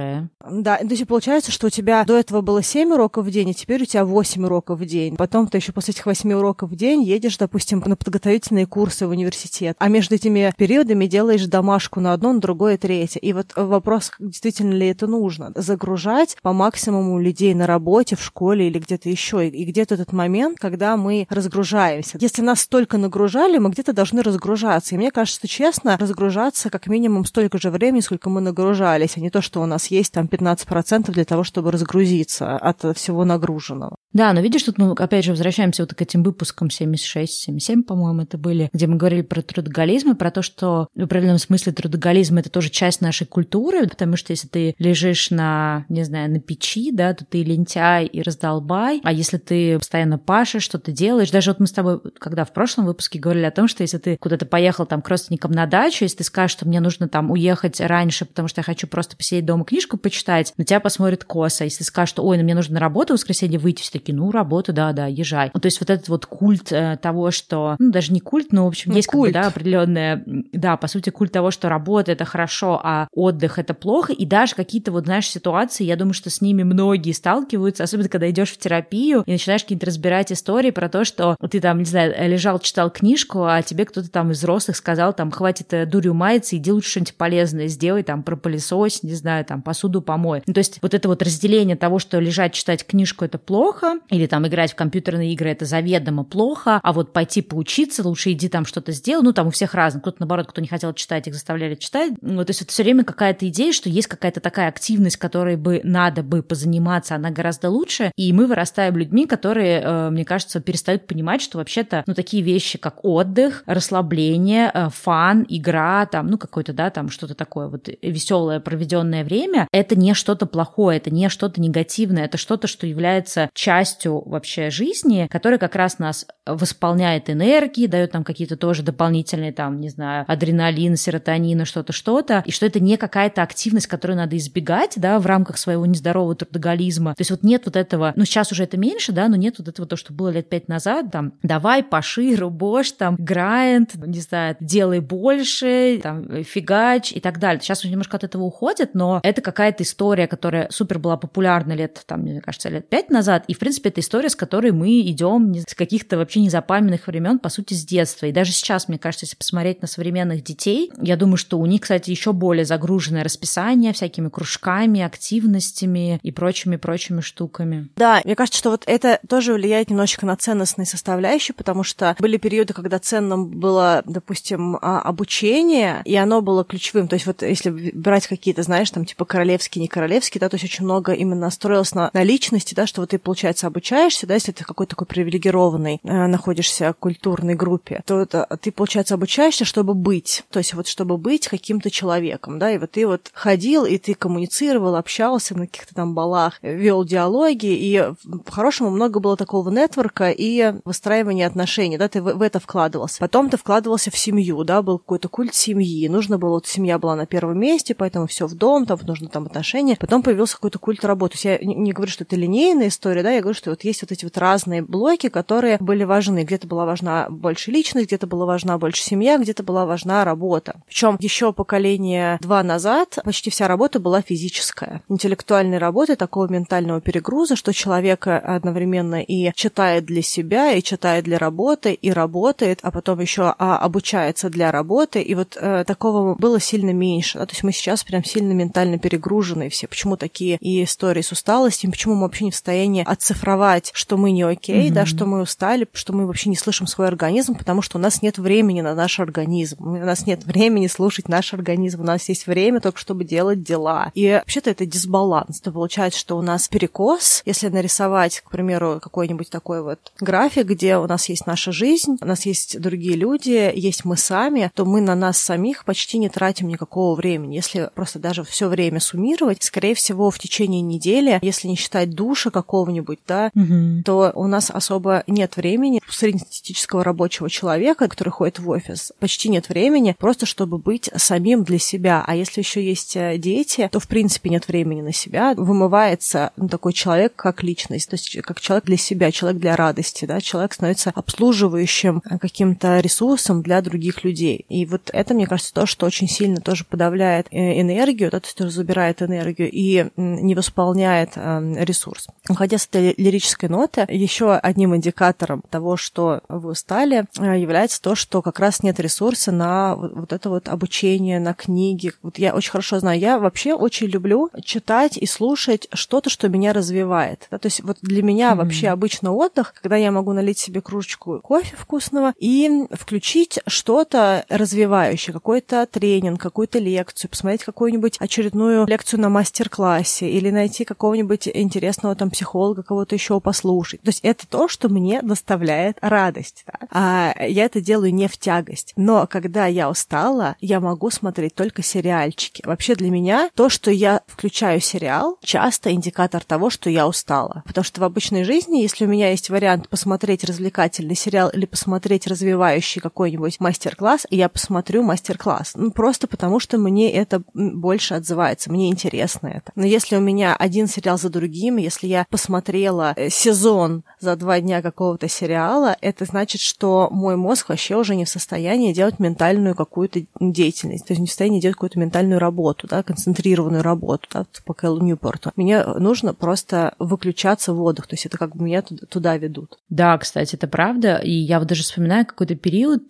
Да, то есть получается, что у тебя до этого было семь уроков в день, и теперь у тебя восемь уроков в день. Потом ты еще после этих восьми уроков в день едешь, допустим, на подготовительные курсы в университет. А между этими периодами делаешь домашку на одно, на другое, третье. И вот вопрос, действительно ли это нужно. Загружать по максимуму людей на работе, в школе или где-то еще. И где-то этот момент, когда мы разгружаемся. Если нас столько нагружали, мы где-то должны разгружаться. И мне кажется, честно, разгружаться как минимум столько же времени, сколько мы нагружались, а не то, что у нас есть там пятнадцать процентов для того, чтобы разгрузиться от всего нагруженного. Да, но видишь, тут мы, опять же, возвращаемся вот к этим выпускам семьдесят шесть, семьдесят семь, по-моему, это были, где мы говорили про трудоголизм и про то, что в определенном смысле трудоголизм – это тоже часть нашей культуры, потому что если ты лежишь на, не знаю, на печи, да, то ты лентяй и раздолбай, а если ты постоянно пашешь, что-то делаешь, даже вот мы с тобой, когда в прошлом выпуске говорили о том, что если ты куда-то поехал там к родственникам на дачу, если ты скажешь, что мне нужно там уехать раньше, потому что я хочу просто посидеть дома, книжку почитать, на тебя посмотрят косо. Если ты скажешь, что ой, ну мне нужно на работу в воскресенье выйти, все такие, ну, работа, да-да, езжай. Ну, то есть вот этот вот культ э, того, что, ну, даже не культ, но, в общем, ну, есть культ. Как бы, да, определенная, да, по сути, культ того, что работа – это хорошо, а отдых – это плохо, и даже какие-то вот, знаешь, ситуации, я думаю, что с ними многие сталкиваются, особенно когда идешь в терапию и начинаешь какие-то разбирать истории про то, что ты там, не знаю, лежал, читал книжку, а тебе кто-то там из взрослых сказал, там, хватит дурью маяться, иди лучше что-нибудь полезное сделай, там, пропылесось, не знаю, там, посуду помой. Ну, то есть вот это вот разделение того, что лежать, читать книжку – это плохо, или там играть в компьютерные игры, это заведомо плохо, а вот пойти поучиться, лучше иди там что-то сделай, ну там у всех разных, кто-то наоборот, кто не хотел читать, их заставляли читать, ну, то есть это все время какая-то идея, что есть какая-то такая активность, которой бы надо бы позаниматься, она гораздо лучше, и мы вырастаем людьми, которые, мне кажется, перестают понимать, что вообще-то, ну, такие вещи, как отдых, расслабление, фан, игра, там, ну, какое-то, да, там, что-то такое вот веселое проведенное время, это не что-то плохое, это не что-то негативное, это что-то, что является частью частью вообще жизни, которая как раз нас восполняет энергии, дает нам какие-то тоже дополнительные, там, не знаю, адреналин, серотонин, что-то, что-то, и что это не какая-то активность, которую надо избегать, да, в рамках своего нездорового трудоголизма. То есть вот нет вот этого, ну, сейчас уже это меньше, да, но нет вот этого, то, что было лет пять назад, там, давай, паши, рубошь, там, грайнд, не знаю, делай больше, там, фигач и так далее. Сейчас уже немножко от этого уходит, но это какая-то история, которая супер была популярна лет, там, мне кажется, лет пять назад, и, в принципе, В принципе, это история, с которой мы идем с каких-то вообще незапамятных времен, по сути, с детства. И даже сейчас, мне кажется, если посмотреть на современных детей, я думаю, что у них, кстати, еще более загруженное расписание всякими кружками, активностями и прочими-прочими штуками. Да, мне кажется, что вот это тоже влияет немножечко на ценностные составляющие, потому что были периоды, когда ценным было, допустим, обучение, и оно было ключевым. То есть вот если брать какие-то, знаешь, там типа королевские, не королевские, да, то есть очень много именно строилось на, на личности, да, что вот ты, получается, обучаешься, да, если ты в какой-то такой привилегированной э, находишься культурной группе, то это, ты, получается, обучаешься, чтобы быть, то есть вот чтобы быть каким-то человеком, да, и вот ты вот ходил, и ты коммуницировал, общался на каких-то там балах, вел диалоги, и по-хорошему много было такого нетворка и выстраивания отношений, да, ты в, в это вкладывался. Потом ты вкладывался в семью, да, был какой-то культ семьи, нужно было, вот семья была на первом месте, поэтому все в дом, там нужно там отношения, потом появился какой-то культ работы. То есть я не, не говорю, что это линейная история, да, я говорю, что вот есть вот эти вот разные блоки, которые были важны. Где-то была важна больше личность, где-то была важна больше семья, семья, где-то была важна работа. Причем еще поколение два назад почти вся работа была физическая. Интеллектуальной работы, такого ментального перегруза, что человек одновременно и читает для себя, и читает для работы, и работает, а потом еще обучается для работы. И вот э, такого было сильно меньше. Да? То есть мы сейчас прям сильно ментально перегружены все. Почему такие и истории с усталостью, почему мы вообще не в состоянии отцифровать, что мы не окей, mm-hmm. да, что мы устали, что мы вообще не слышим свой организм, потому что у нас нет времени на наш организм. У нас нет времени слушать наш организм. У нас есть время только, чтобы делать дела. И вообще-то это дисбаланс. То получается, что у нас перекос. Если нарисовать, к примеру, какой-нибудь такой вот график, где у нас есть наша жизнь, у нас есть другие люди, есть мы сами, то мы на нас самих почти не тратим никакого времени. Если просто даже все время суммировать, скорее всего, в течение недели, если не считать душа какого-нибудь, да, угу. то у нас особо нет времени у среднестатистического рабочего человека, который ходит в офис, почти нет времени просто, чтобы быть самим для себя. А если еще есть дети, то в принципе нет времени на себя. Вымывается ну, такой человек как личность, то есть как человек для себя, человек для радости, да, человек становится обслуживающим каким-то ресурсом для других людей. И вот это, мне кажется, то, что очень сильно тоже подавляет энергию, да, то есть забирает энергию и не восполняет ресурс. Уходя с этой лирической ноты, еще одним индикатором того, что вы устали, является то, что как раз нет ресурса на вот это вот обучение, на книги. Вот я очень хорошо знаю, я вообще очень люблю читать и слушать что-то, что меня развивает. Да, то есть вот для меня mm-hmm. вообще обычно отдых, когда я могу налить себе кружечку кофе вкусного и включить что-то развивающее, какой-то тренинг, какую-то лекцию, посмотреть какую-нибудь очередную лекцию на мастер-классе или найти какого-нибудь интересного там психолога, кого-то еще послушать. То есть это то, что мне доставляет радость. Да? А я это делаю не в тягость. Но когда я устала, я могу смотреть только сериальчики. Вообще для меня то, что я включаю сериал, часто индикатор того, что я устала. Потому что в обычной жизни, если у меня есть вариант посмотреть развлекательный сериал или посмотреть развивающий какой-нибудь мастер-класс, я посмотрю мастер-класс. Ну, просто потому, что мне это больше отзывается, мне интересно это. Но если у меня один сериал за другим, если я посмотрела сезон за два дня какого-то сериала, это значит, что мой мозг вообще уже не в состоянии делать ментальную какую-то деятельность, то есть не в состоянии делать какую-то ментальную работу, да, концентрированную работу, да, по Кэлу Ньюпорту. Мне нужно просто выключаться в отдых, то есть это как бы меня туда ведут. Да, кстати, это правда, и я вот даже вспоминаю какой-то период,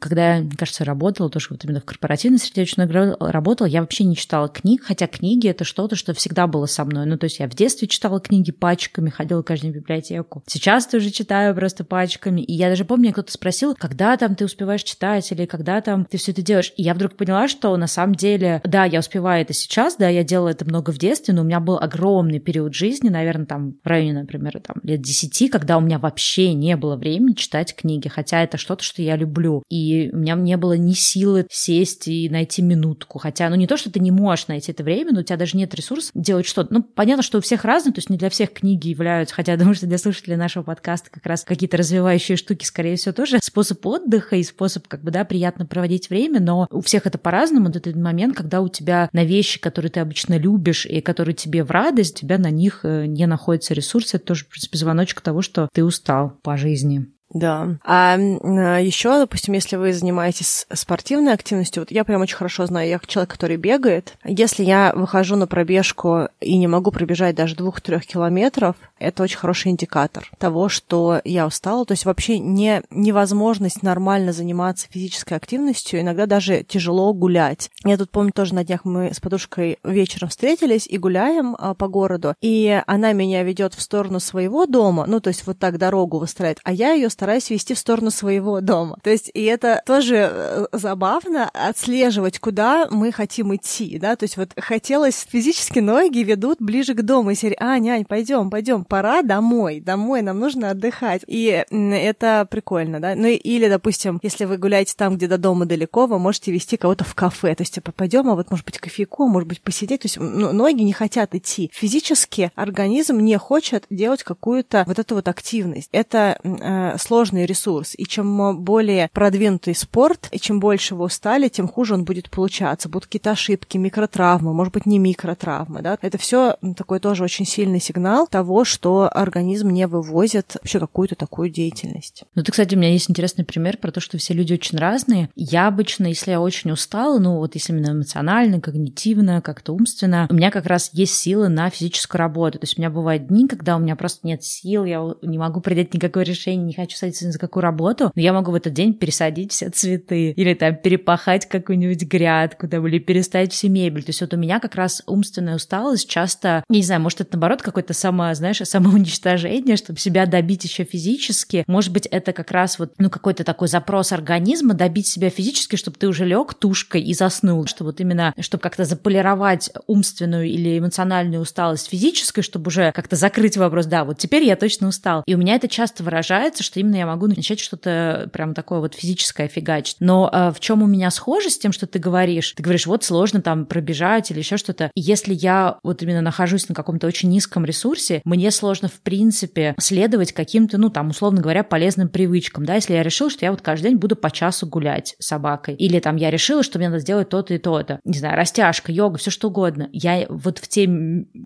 когда, мне кажется, работала, тоже вот именно в корпоративной среде очень много работала, я вообще не читала книг, хотя книги — это что-то, что всегда было со мной, ну, то есть я в детстве читала книги пачками, ходила каждую библиотеку. Сейчас тоже читаю просто пачками. И я даже помню, кто-то спросил, когда там ты успеваешь читать или когда там ты все это делаешь. И я вдруг поняла, что на самом деле, да, я успеваю это сейчас, да, я делала это много в детстве, но у меня был огромный период жизни, наверное, там в районе, например, там лет десяти, когда у меня вообще не было времени читать книги, хотя это что-то, что я люблю. И у меня не было ни силы сесть и найти минутку. Хотя, ну не то, что ты не можешь найти это время, но у тебя даже нет ресурса делать что-то. Ну, понятно, что у всех разные, то есть не для всех книги являются, хотя я думаю, что для слушателей нашего подкаста как раз какие-то развивающие штуки, скорее всего, тоже способ отдыха и способ, как бы, да, приятно проводить время, но у всех это по-разному. Вот этот момент, когда у тебя на вещи, которые ты обычно любишь и которые тебе в радость, у тебя на них не находится ресурс, это тоже, в принципе, звоночек того, что ты устал по жизни. Да. А еще, допустим, если вы занимаетесь спортивной активностью, вот я прям очень хорошо знаю, я человек, который бегает. Если я выхожу на пробежку и не могу пробежать даже двух-трех километров, это очень хороший индикатор того, что я устала. То есть вообще не, невозможность нормально заниматься физической активностью, иногда даже тяжело гулять. Я тут помню, тоже на днях мы с подружкой вечером встретились и гуляем по городу, и она меня ведет в сторону своего дома, ну то есть вот так дорогу выстраивает, а я ее стараюсь вести в сторону своего дома. То есть, и это тоже забавно отслеживать, куда мы хотим идти, да, то есть вот хотелось физически ноги ведут ближе к дому, и серии, а, нянь, пойдем, пойдем, пора домой, домой, нам нужно отдыхать. И это прикольно, да. Ну, или, допустим, если вы гуляете там, где до дома далеко, вы можете вести кого-то в кафе, то есть, типа, пойдем, а вот, может быть, кофейку, может быть, посидеть, то есть ну, ноги не хотят идти. Физически организм не хочет делать какую-то вот эту вот активность. Это сложно сложный ресурс, и чем более продвинутый спорт, и чем больше вы устали, тем хуже он будет получаться. Будут какие-то ошибки, микротравмы, может быть, не микротравмы, да. Это все такой тоже очень сильный сигнал того, что организм не вывозит вообще какую-то такую деятельность. Ну, ты, кстати, у меня есть интересный пример про то, что все люди очень разные. Я обычно, если я очень устала, ну, вот если именно эмоционально, когнитивно, как-то умственно, у меня как раз есть силы на физическую работу. То есть у меня бывают дни, когда у меня просто нет сил, я не могу принять никакое решение, не хочу садиться ни за какую работу, но я могу в этот день пересадить все цветы или там перепахать какую-нибудь грядку, там, или переставить всю мебель. То есть вот у меня как раз умственная усталость часто, я не знаю, может, это наоборот какое-то само, знаешь, самоуничтожение, чтобы себя добить еще физически. Может быть, это как раз вот, ну, какой-то такой запрос организма добить себя физически, чтобы ты уже лег тушкой и заснул, что вот именно, чтобы как-то заполировать умственную или эмоциональную усталость физической, чтобы уже как-то закрыть вопрос, да, вот теперь я точно устал. И у меня это часто выражается, что именно я могу начать что-то прям такое вот физическое фигачить. Но э, в чем у меня схожесть с тем, что ты говоришь? Ты говоришь, вот сложно там пробежать или еще что-то. Если я вот именно нахожусь на каком-то очень низком ресурсе, мне сложно в принципе следовать каким-то, ну там, условно говоря, полезным привычкам, да, если я решила, что я вот каждый день буду по часу гулять с собакой, или там я решила, что мне надо сделать то-то и то-то, не знаю, растяжка, йога, все что угодно. Я вот в те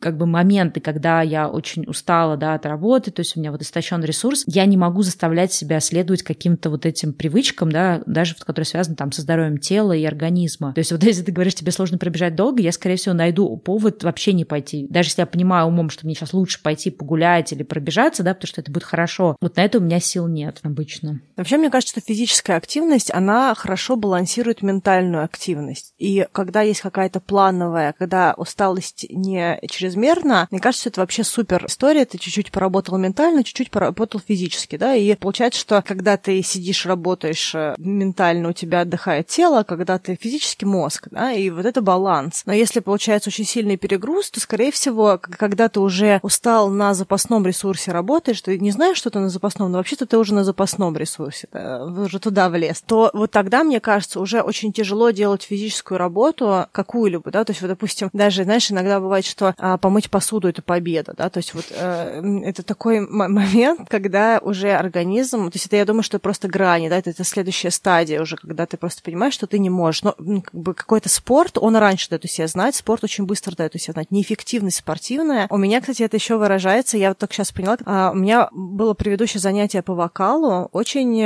как бы моменты, когда я очень устала, да, от работы, то есть у меня вот истощен ресурс, я не могу заставлять себя следовать каким-то вот этим привычкам, да, даже которые связаны там со здоровьем тела и организма. То есть вот если ты говоришь, тебе сложно пробежать долго, я, скорее всего, найду повод вообще не пойти. Даже если я понимаю умом, что мне сейчас лучше пойти погулять или пробежаться, да, потому что это будет хорошо. Вот на это у меня сил нет обычно. Вообще, мне кажется, что физическая активность, она хорошо балансирует ментальную активность. И когда есть какая-то плановая, когда усталость не чрезмерна, мне кажется, это вообще супер история. Ты чуть-чуть поработал ментально, чуть-чуть поработал физически, да, и получается, что когда ты сидишь, работаешь ментально, у тебя отдыхает тело, когда ты физически мозг, да, и вот это баланс. Но если получается очень сильный перегруз, то, скорее всего, когда ты уже устал на запасном ресурсе работаешь, ты не знаешь, что ты на запасном, но вообще-то ты уже на запасном ресурсе, да, уже туда влез, то вот тогда, мне кажется, уже очень тяжело делать физическую работу какую-либо, да, то есть вот, допустим, даже, знаешь, иногда бывает, что а, помыть посуду — это победа, да, то есть вот а, это такой м- момент, когда уже организм, то есть это, я думаю, что просто грани, да, это, это следующая стадия уже, когда ты просто понимаешь, что ты не можешь, но как бы какой-то спорт, он раньше дает у себя знать, спорт очень быстро дает у себя знать, неэффективность спортивная. У меня, кстати, это еще выражается, я вот только сейчас поняла, а, у меня было предыдущее занятие по вокалу, очень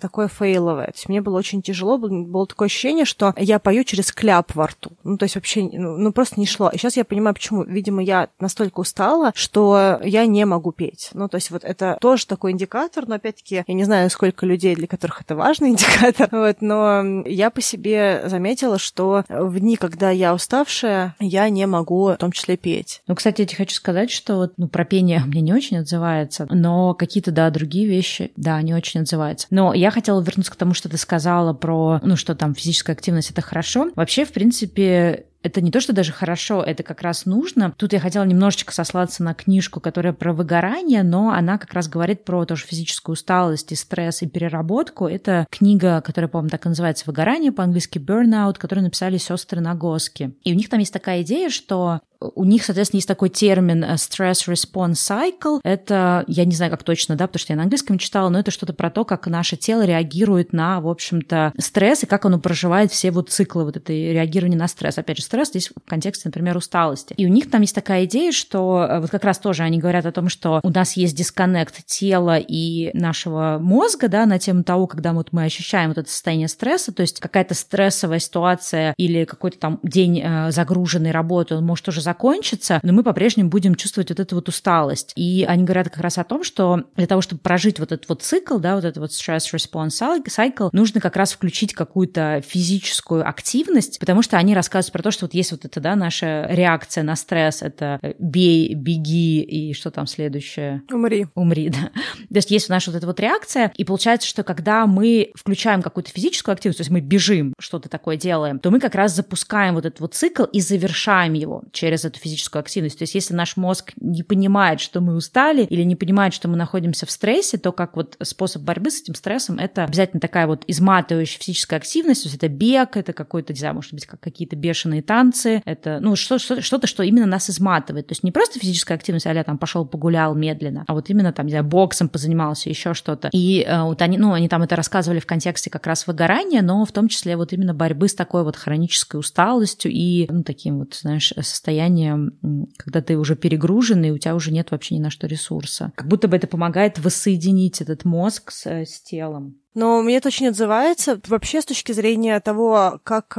такое фейловое, то есть мне было очень тяжело, было такое ощущение, что я пою через кляп во рту, ну, то есть вообще, ну, ну просто не шло. И сейчас я понимаю, почему, видимо, я настолько устала, что я не могу петь, ну, то есть вот это тоже такой индикатор, но, опять-таки, я не знаю, сколько людей, для которых это важный индикатор, вот, но я по себе заметила, что в дни, когда я уставшая, я не могу в том числе петь. Ну, кстати, я тебе хочу сказать, что вот, ну, про пение мне не очень отзывается, но какие-то, да, другие вещи, да, они очень отзываются. Но я хотела вернуться к тому, что ты сказала про, ну, что там физическая активность — это хорошо. Вообще, в принципе, это не то, что даже хорошо, это как раз нужно. Тут я хотела немножечко сослаться на книжку, которая про выгорание, но она как раз говорит про тоже физическую усталость и стресс, и переработку. Это книга, которая, по-моему, так и называется «Выгорание», по-английски «Burnout», которую написали сестры Нагоски. И у них там есть такая идея, что у них, соответственно, есть такой термин «stress response cycle». Это, я не знаю, как точно, да, потому что я на английском читала, но это что-то про то, как наше тело реагирует на, в общем-то, стресс и как оно проживает все вот циклы вот этой реагирования на стресс. Опять же, стресс здесь в контексте, например, усталости. И у них там есть такая идея, что вот как раз тоже они говорят о том, что у нас есть дисконнект тела и нашего мозга, да, на тему того, когда вот мы ощущаем вот это состояние стресса, то есть какая-то стрессовая ситуация или какой-то там день загруженной работы, он может уже закончится, но мы по-прежнему будем чувствовать вот эту вот усталость. И они говорят как раз о том, что для того, чтобы прожить вот этот вот цикл, да, вот этот вот stress response cycle, нужно как раз включить какую-то физическую активность, потому что они рассказывают про то, что вот есть вот эта, да, наша реакция на стресс, это бей, беги и что там следующее? Умри. Умри, да. То есть есть у нас вот эта вот реакция, и получается, что когда мы включаем какую-то физическую активность, то есть мы бежим, что-то такое делаем, то мы как раз запускаем вот этот вот цикл и завершаем его через через эту физическую активность. То есть если наш мозг не понимает, что мы устали, или не понимает, что мы находимся в стрессе, то как вот способ борьбы с этим стрессом — это обязательно такая вот изматывающая физическая активность, то есть это бег, это какой-то, не знаю, может быть, как какие-то бешеные танцы, это, ну, что-то, что, что именно нас изматывает. То есть не просто физическая активность, а-ля там пошел погулял медленно, а вот именно там, не знаю, боксом позанимался, еще что-то. И э, вот они, ну, они там это рассказывали в контексте как раз выгорания, но в том числе вот именно борьбы с такой вот хронической усталостью и, ну, таким вот, знаешь, состоянием, когда ты уже перегружен, и у тебя уже нет вообще ни на что ресурса. Как будто бы это помогает воссоединить этот мозг с, с телом. Но мне это очень отзывается вообще с точки зрения того, как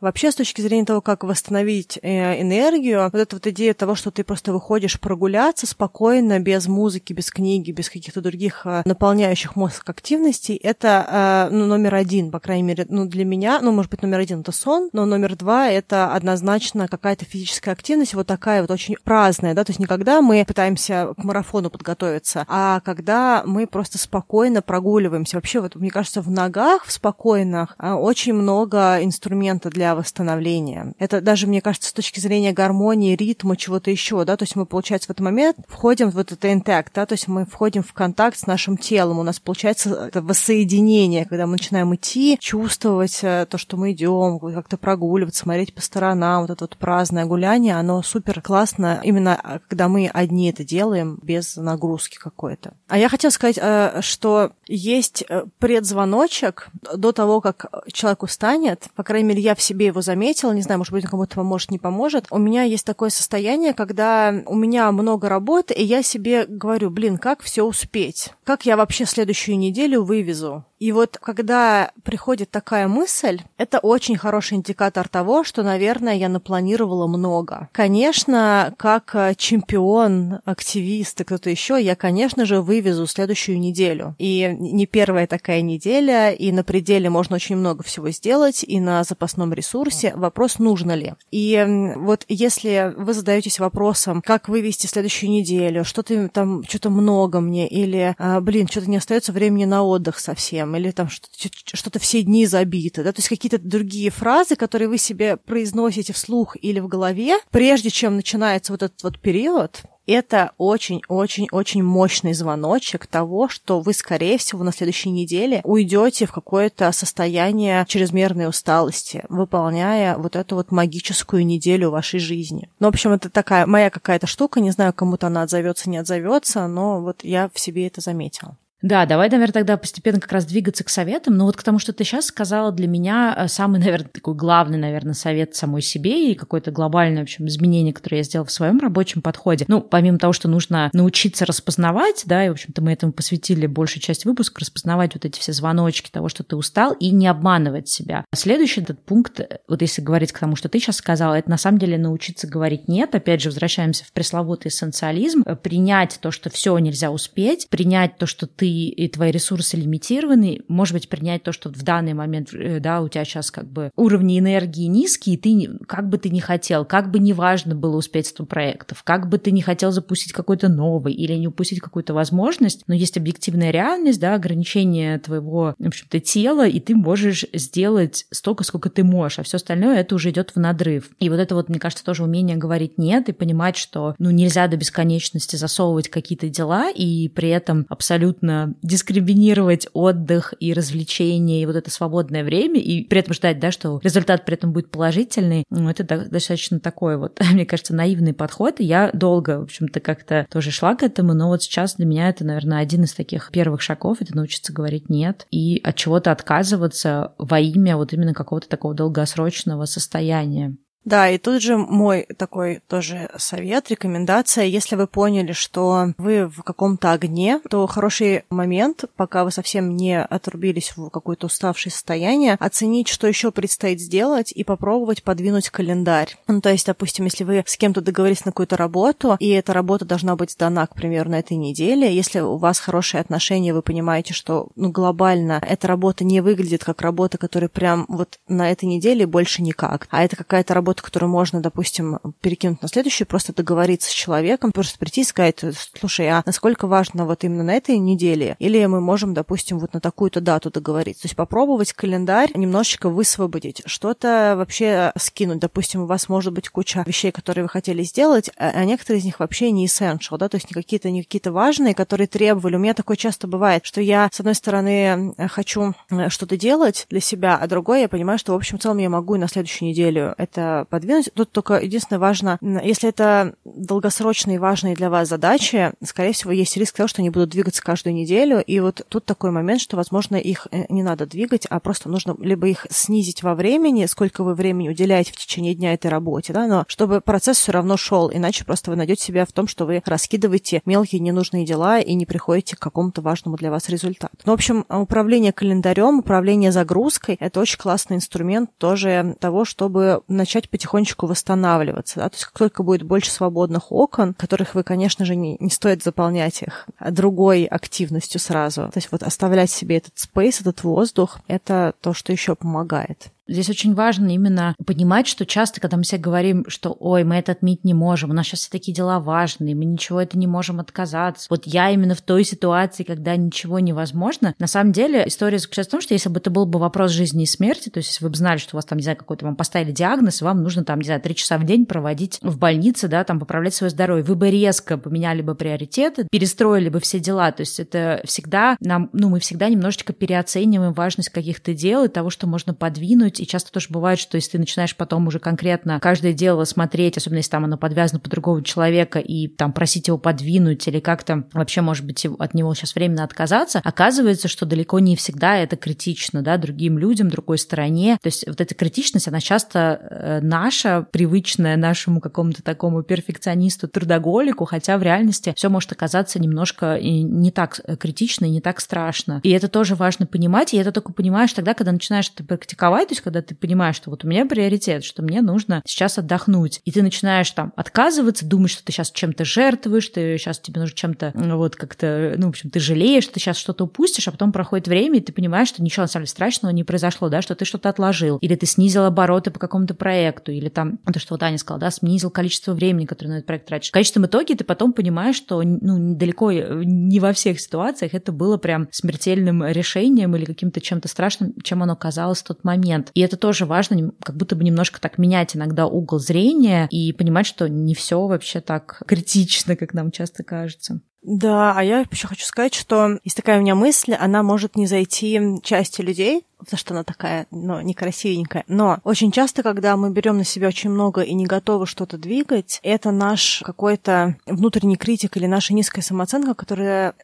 вообще с точки зрения того, как восстановить энергию. Вот эта вот идея того, что ты просто выходишь прогуляться спокойно, без музыки, без книги, без каких-то других наполняющих мозг активностей, это, ну, номер один, по крайней мере, ну, для меня, ну, может быть, номер один — это сон, но номер два — это однозначно какая-то физическая активность, вот такая вот очень праздная, да, то есть не когда мы пытаемся к марафону подготовиться, а когда мы просто спокойно прогуливаемся. Вообще, вот, мне кажется, в ногах, в спокойных, очень много инструмента для восстановления. Это даже, мне кажется, с точки зрения гармонии, ритма, чего-то еще, да, то есть мы, получается, в этот момент входим в этот интакт, да, то есть мы входим в контакт с нашим телом, у нас получается это воссоединение, когда мы начинаем идти, чувствовать то, что мы идем, как-то прогуливаться, смотреть по сторонам, вот это вот праздное гуляние, оно супер классно, именно когда мы одни это делаем, без нагрузки какой-то. А я хотела сказать, что есть предзвоночек до того, как человек устанет, по крайней мере, я в себе его заметила, не знаю, может быть, кому-то поможет, не поможет. У меня есть такое состояние, когда у меня много работы, и я себе говорю, блин, как все успеть? Как я вообще следующую неделю вывезу? И вот когда приходит такая мысль, это очень хороший индикатор того, что, наверное, я напланировала много. Конечно, как чемпион, активист и кто-то еще, я, конечно же, вывезу следующую неделю. И не первая такая неделя, и на пределе можно очень много всего сделать, и на запасном ресурсе. Вопрос, нужно ли. И вот если вы задаетесь вопросом, как вывести следующую неделю, что-то там, что-то много мне, или, блин, что-то не остается времени на отдых совсем, или там что-то все дни забито, да, то есть какие-то другие фразы, которые вы себе произносите вслух или в голове, прежде чем начинается вот этот вот период. Это очень-очень-очень мощный звоночек того, что вы, скорее всего, на следующей неделе уйдете в какое-то состояние чрезмерной усталости, выполняя вот эту вот магическую неделю вашей жизни. Ну, в общем, это такая моя какая-то штука, не знаю, кому-то она отзовется, не отзовется, но вот я в себе это заметила. Да, давай, наверное, тогда постепенно как раз двигаться к советам. Но вот к тому, что ты сейчас сказала, для меня самый, наверное, такой главный, наверное, совет самой себе и какое-то глобальное, в общем, изменение, которое я сделала в своем рабочем подходе. Ну, помимо того, что нужно научиться распознавать, да, и, в общем-то, мы этому посвятили большую часть выпуска, распознавать вот эти все звоночки того, что ты устал, и не обманывать себя. Следующий этот пункт, вот если говорить к тому, что ты сейчас сказала, это на самом деле научиться говорить «нет». Опять же, возвращаемся в пресловутый эссенциализм. Принять то, что все нельзя успеть, принять то, что ты и твои ресурсы лимитированы, может быть, принять то, что в данный момент, да, у тебя сейчас как бы уровни энергии низкие, и ты, как бы ты ни хотел, как бы не важно было успеть сто проектов, как бы ты не хотел запустить какой-то новый или не упустить какую-то возможность, но есть объективная реальность, да, ограничение твоего, в общем-то, тела, и ты можешь сделать столько, сколько ты можешь, а все остальное это уже идет в надрыв. И вот это вот, мне кажется, тоже умение говорить «нет» и понимать, что, ну, нельзя до бесконечности засовывать какие-то дела и при этом абсолютно дискриминировать отдых и развлечения, и вот это свободное время, и при этом ждать, да, что результат при этом будет положительный. Ну, это достаточно такой вот, мне кажется, наивный подход. И я долго, в общем-то, как-то тоже шла к этому, но вот сейчас для меня это, наверное, один из таких первых шагов, это научиться говорить «нет» и от чего-то отказываться во имя вот именно какого-то такого долгосрочного состояния. Да, и тут же мой такой тоже совет, рекомендация. Если вы поняли, что вы в каком-то огне, то хороший момент, пока вы совсем не отрубились в какое-то уставшее состояние, оценить, что еще предстоит сделать, и попробовать подвинуть календарь. Ну, то есть, допустим, если вы с кем-то договорились на какую-то работу, и эта работа должна быть сдана, к примеру, на этой неделе, если у вас хорошие отношения, вы понимаете, что, ну, глобально эта работа не выглядит как работа, которая прям вот на этой неделе больше никак, а это какая-то работа работы, которую можно, допустим, перекинуть на следующую, просто договориться с человеком, просто прийти и сказать: слушай, а насколько важно вот именно на этой неделе? Или мы можем, допустим, вот на такую-то дату договориться? То есть попробовать календарь немножечко высвободить, что-то вообще скинуть. Допустим, у вас может быть куча вещей, которые вы хотели сделать, а некоторые из них вообще не essential, да, то есть не какие-то, не какие-то важные, которые требовали. У меня такое часто бывает, что я, с одной стороны, хочу что-то делать для себя, а другое, я понимаю, что, в общем, в целом я могу и на следующую неделю это подвинуть. Тут только единственное важно, если это долгосрочные и важные для вас задачи, скорее всего, есть риск того, что они будут двигаться каждую неделю, и вот тут такой момент, что, возможно, их не надо двигать, а просто нужно либо их снизить во времени, сколько вы времени уделяете в течение дня этой работе, да, но чтобы процесс все равно шел, иначе просто вы найдете себя в том, что вы раскидываете мелкие ненужные дела и не приходите к какому-то важному для вас результату. Ну, в общем, управление календарем, управление загрузкой — это очень классный инструмент тоже того, чтобы начать потихонечку восстанавливаться, да, то есть как только будет больше свободных окон, которых вы, конечно же, не, не стоит заполнять их другой активностью сразу, то есть вот оставлять себе этот спейс, этот воздух, это то, что еще помогает. Здесь очень важно именно понимать, что часто, когда мы себе говорим, что «Ой, мы это отменить не можем, у нас сейчас все такие дела важные, мы ничего это не можем отказаться». Вот я именно в той ситуации, когда ничего невозможно. На самом деле история заключается в том, что если бы это был бы вопрос жизни и смерти, то есть если вы бы знали, что у вас там, не знаю, какой-то вам поставили диагноз, и вам нужно там, не знаю, три часа в день проводить в больнице, да, там поправлять свое здоровье, вы бы резко поменяли бы приоритеты, перестроили бы все дела. То есть это всегда нам, ну, мы всегда немножечко переоцениваем важность каких-то дел и того, что можно подвинуть. И часто тоже бывает, что если ты начинаешь потом уже конкретно каждое дело смотреть, особенно если там оно подвязано под другого человека, и там просить его подвинуть или как-то вообще, может быть, от него сейчас временно отказаться, оказывается, что далеко не всегда это критично, да, другим людям, другой стороне. То есть вот эта критичность, она часто наша, привычная нашему какому-то такому перфекционисту, трудоголику, хотя в реальности все может оказаться немножко не так критично и не так страшно. И это тоже важно понимать, и это только понимаешь тогда, когда начинаешь это практиковать, то есть когда ты понимаешь, что вот у меня приоритет, что мне нужно сейчас отдохнуть, и ты начинаешь там отказываться, думать, что ты сейчас чем-то жертвуешь, ты сейчас тебе нужно чем-то вот как-то, ну, в общем, ты жалеешь, что ты сейчас что-то упустишь, а потом проходит время, и ты понимаешь, что ничего на самом деле страшного не произошло, да, что ты что-то отложил, или ты снизил обороты по какому-то проекту, или там, то, что вот Аня сказала, да, снизил количество времени, которое на этот проект тратишь. В конечном итоге ты потом понимаешь, что, ну, далеко не во всех ситуациях это было прям смертельным решением или каким-то чем-то страшным, чем оно казалось в тот момент. И это тоже важно, как будто бы немножко так менять иногда угол зрения и понимать, что не все вообще так критично, как нам часто кажется. Да, а я еще хочу сказать, что есть такая у меня мысль, она может не зайти части людей, потому что она такая, ну, некрасивенькая. Но очень часто, когда мы берем на себя очень много и не готовы что-то двигать, это наш какой-то внутренний критик или наша низкая самооценка, которая...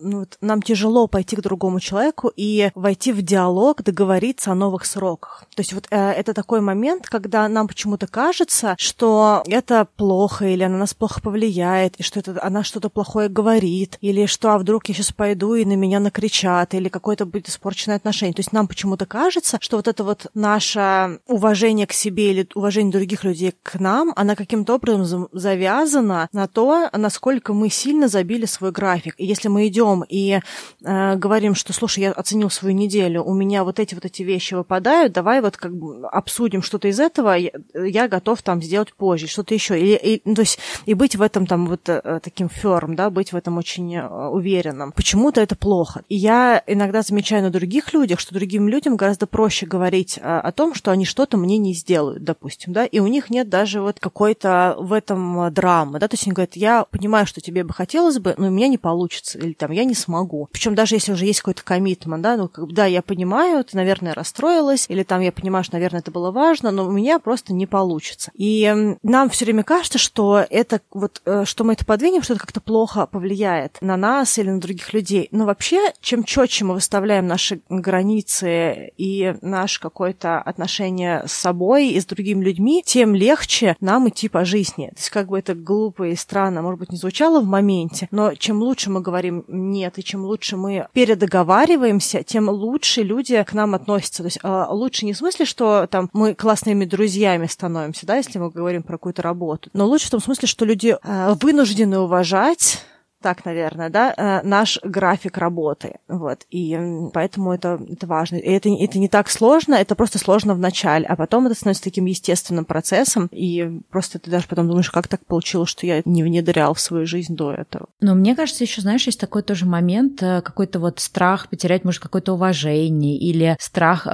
Ну, вот нам тяжело пойти к другому человеку и войти в диалог, договориться о новых сроках. То есть вот э, это такой момент, когда нам почему-то кажется, что это плохо, или она нас плохо повлияет, и что это, она что-то плохое говорит, или что, а вдруг я сейчас пойду и на меня накричат, или какое-то будет испорченное отношение. То есть нам почему-то кажется, что вот это вот наше уважение к себе или уважение других людей к нам, она каким-то образом завязана на то, насколько мы сильно забили свой график. И если мы идем и э, говорим, что, слушай, я оценил свою неделю, у меня вот эти вот эти вещи выпадают, давай вот как бы обсудим что-то из этого, я, я готов там сделать позже, что-то еще. И, и, ну, то есть, и быть в этом там вот таким firm, да, быть в этом очень уверенным. Почему-то это плохо. И я иногда замечаю на других людях, что другим людям гораздо проще говорить о, о том, что они что-то мне не сделают, допустим, да, и у них нет даже вот какой-то в этом драмы, да, то есть они говорят, я понимаю, что тебе бы хотелось бы, но у меня не получится, или там я не смогу. Причем даже если уже есть какой-то коммитмент, да, ну, как, да, я понимаю, ты, наверное, расстроилась, или там я понимаю, что, наверное, это было важно, но у меня просто не получится. И нам все время кажется, что это вот, что мы это подвинем, что это как-то плохо повлияет на нас или на других людей. Но вообще, чем четче мы выставляем наши границы и наше какое-то отношение с собой и с другими людьми, тем легче нам идти по жизни. То есть как бы это глупо и странно, может быть, не звучало в моменте, но чем лучше мы говорим «нет», и чем лучше мы передоговариваемся, тем лучше люди к нам относятся. То есть лучше не в смысле, что там мы классными друзьями становимся, да, если мы говорим про какую-то работу, но лучше в том смысле, что люди вынуждены уважать так, наверное, да, наш график работы, вот, и поэтому это, это важно, и это, это не так сложно, это просто сложно в начале, а потом это становится таким естественным процессом, и просто ты даже потом думаешь, как так получилось, что я не внедрял в свою жизнь до этого. Но мне кажется, еще, знаешь, есть такой тоже момент, какой-то вот страх потерять, может, какое-то уважение, или страх,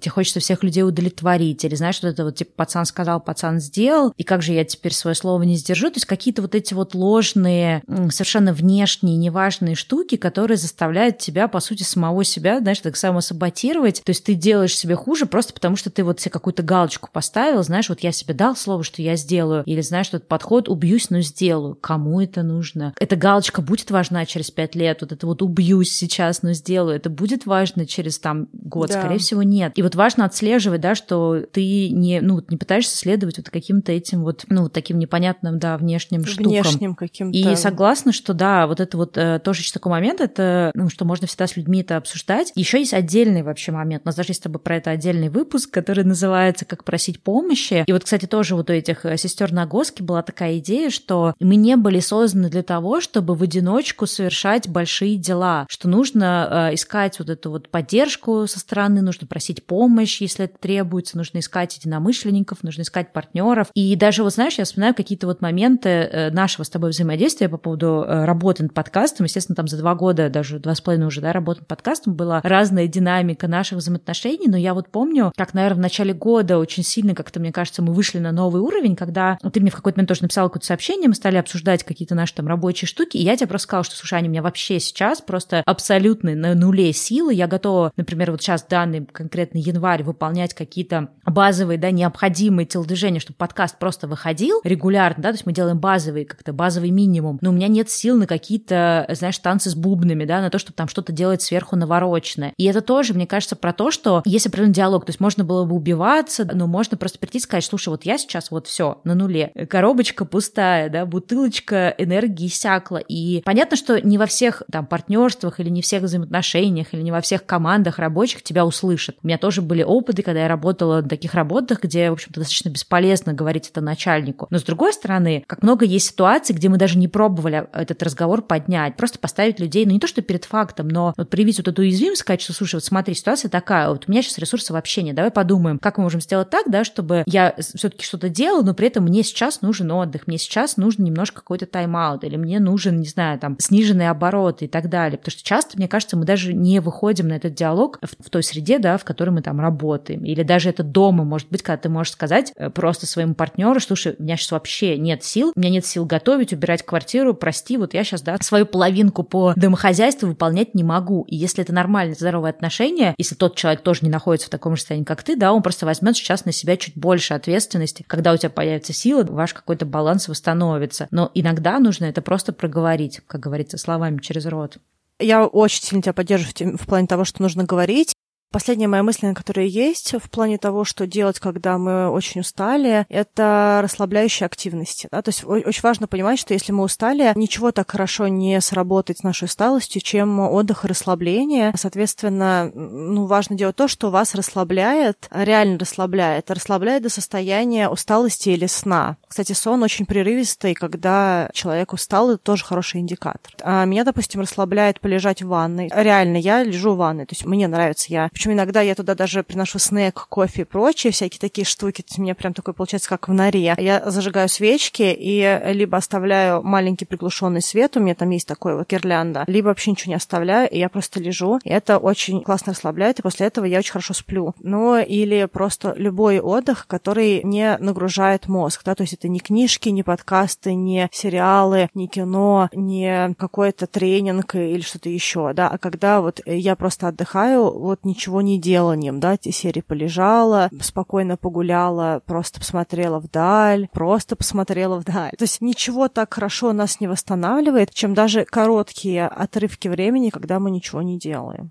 тебе хочется всех людей удовлетворить, или, знаешь, вот это вот, типа, пацан сказал, пацан сделал, и как же я теперь свое слово не сдержу, то есть какие-то вот эти вот ложные, совершенно внешние, неважные штуки, которые заставляют тебя, по сути, самого себя, знаешь, так самосаботировать. То есть ты делаешь себе хуже просто потому, что ты вот себе какую-то галочку поставил, знаешь, вот я себе дал слово, что я сделаю, или, знаешь, этот подход «убьюсь, но сделаю». Кому это нужно? Эта галочка будет важна через пять лет, вот это вот «убьюсь сейчас, но сделаю», это будет важно через, там, год, да. Скорее всего, нет. И вот важно отслеживать, да, что ты не, ну, не пытаешься следовать вот каким-то этим вот, ну, таким непонятным, да, внешним, внешним штукам. Внешним каким-то. И согласна, что, да, Да, вот это вот э, тоже еще такой момент, это, ну, что можно всегда с людьми это обсуждать. Еще есть отдельный вообще момент, у нас даже есть с тобой про это отдельный выпуск, который называется «Как просить помощи». И вот, кстати, тоже вот у этих сестер Нагоски была такая идея, что мы не были созданы для того, чтобы в одиночку совершать большие дела, что нужно э, искать вот эту вот поддержку со стороны, нужно просить помощь, если это требуется, нужно искать единомышленников, нужно искать партнеров. И даже вот, знаешь, я вспоминаю какие-то вот моменты э, нашего с тобой взаимодействия по поводу работы, э, работы над подкастом, естественно, там за два года, даже два с половиной уже, да, работы над подкастом, была разная динамика наших взаимоотношений, но я вот помню, как, наверное, в начале года очень сильно как-то, мне кажется, мы вышли на новый уровень, когда ты мне в какой-то момент тоже написала какое-то сообщение, мы стали обсуждать какие-то наши там рабочие штуки, и я тебе просто сказала, что, слушай, Аня, у меня вообще сейчас просто абсолютно на нуле силы, я готова, например, вот сейчас данный конкретный январь выполнять какие-то базовые, да, необходимые телодвижения, чтобы подкаст просто выходил регулярно, да, то есть мы делаем базовый, как-то базовый минимум, но у меня нет сил на на какие-то, знаешь, танцы с бубнами, да, на то, чтобы там что-то делать сверху навороченное. И это тоже, мне кажется, про то, что есть определенный диалог, то есть можно было бы убиваться, но можно просто прийти и сказать, слушай, вот я сейчас вот все на нуле, коробочка пустая, да, бутылочка энергии иссякла. И понятно, что не во всех там партнерствах или не всех взаимоотношениях или не во всех командах рабочих тебя услышат. У меня тоже были опыты, когда я работала на таких работах, где, в общем-то, достаточно бесполезно говорить это начальнику. Но с другой стороны, как много есть ситуаций, где мы даже не пробовали этот разговор разговор поднять, просто поставить людей, ну не то, что перед фактом, но вот проявить вот эту уязвимость, сказать, что, слушай, вот смотри, ситуация такая, вот у меня сейчас ресурсов вообще нет, давай подумаем, как мы можем сделать так, да, чтобы я все-таки что-то делала, но при этом мне сейчас нужен отдых, мне сейчас нужен немножко какой-то тайм-аут, или мне нужен, не знаю, там, сниженные обороты и так далее, потому что часто, мне кажется, мы даже не выходим на этот диалог в, в той среде, да, в которой мы там работаем, или даже это дома, может быть, когда ты можешь сказать просто своему партнеру, слушай, у меня сейчас вообще нет сил, у меня нет сил готовить, убирать квартиру, прости, вот я сейчас, да, свою половинку по домохозяйству выполнять не могу. И если это нормальное, здоровое отношение, если тот человек тоже не находится в таком же состоянии, как ты, да, он просто возьмет сейчас на себя чуть больше ответственности. Когда у тебя появится сила, ваш какой-то баланс восстановится. Но иногда нужно это просто проговорить, как говорится, словами через рот. Я очень сильно тебя поддерживаю в плане того, что нужно говорить. Последняя моя мысль, которая есть в плане того, что делать, когда мы очень устали, это расслабляющие активности. Да? То есть очень важно понимать, что если мы устали, ничего так хорошо не сработает с нашей усталостью, чем отдых и расслабление. Соответственно, ну, важно делать то, что вас расслабляет, реально расслабляет, расслабляет до состояния усталости или сна. Кстати, сон очень прерывистый, когда человек устал, это тоже хороший индикатор. А меня, допустим, расслабляет полежать в ванной. Реально, я лежу в ванной, то есть мне нравится, я... Причем иногда я туда даже приношу снэк, кофе и прочие всякие такие штуки. То есть у меня прям такое получается, как в норе. Я зажигаю свечки и либо оставляю маленький приглушенный свет, у меня там есть такой вот гирлянда, либо вообще ничего не оставляю, и я просто лежу. И это очень классно расслабляет, и после этого я очень хорошо сплю. Ну, или просто любой отдых, который не нагружает мозг, да, то есть это не книжки, не подкасты, не сериалы, не кино, не какой-то тренинг или что-то еще, да, а когда вот я просто отдыхаю, вот ничего не деланием, да, те серии полежала, спокойно погуляла, просто посмотрела вдаль, просто посмотрела вдаль. То есть ничего так хорошо нас не восстанавливает, чем даже короткие отрывки времени, когда мы ничего не делаем.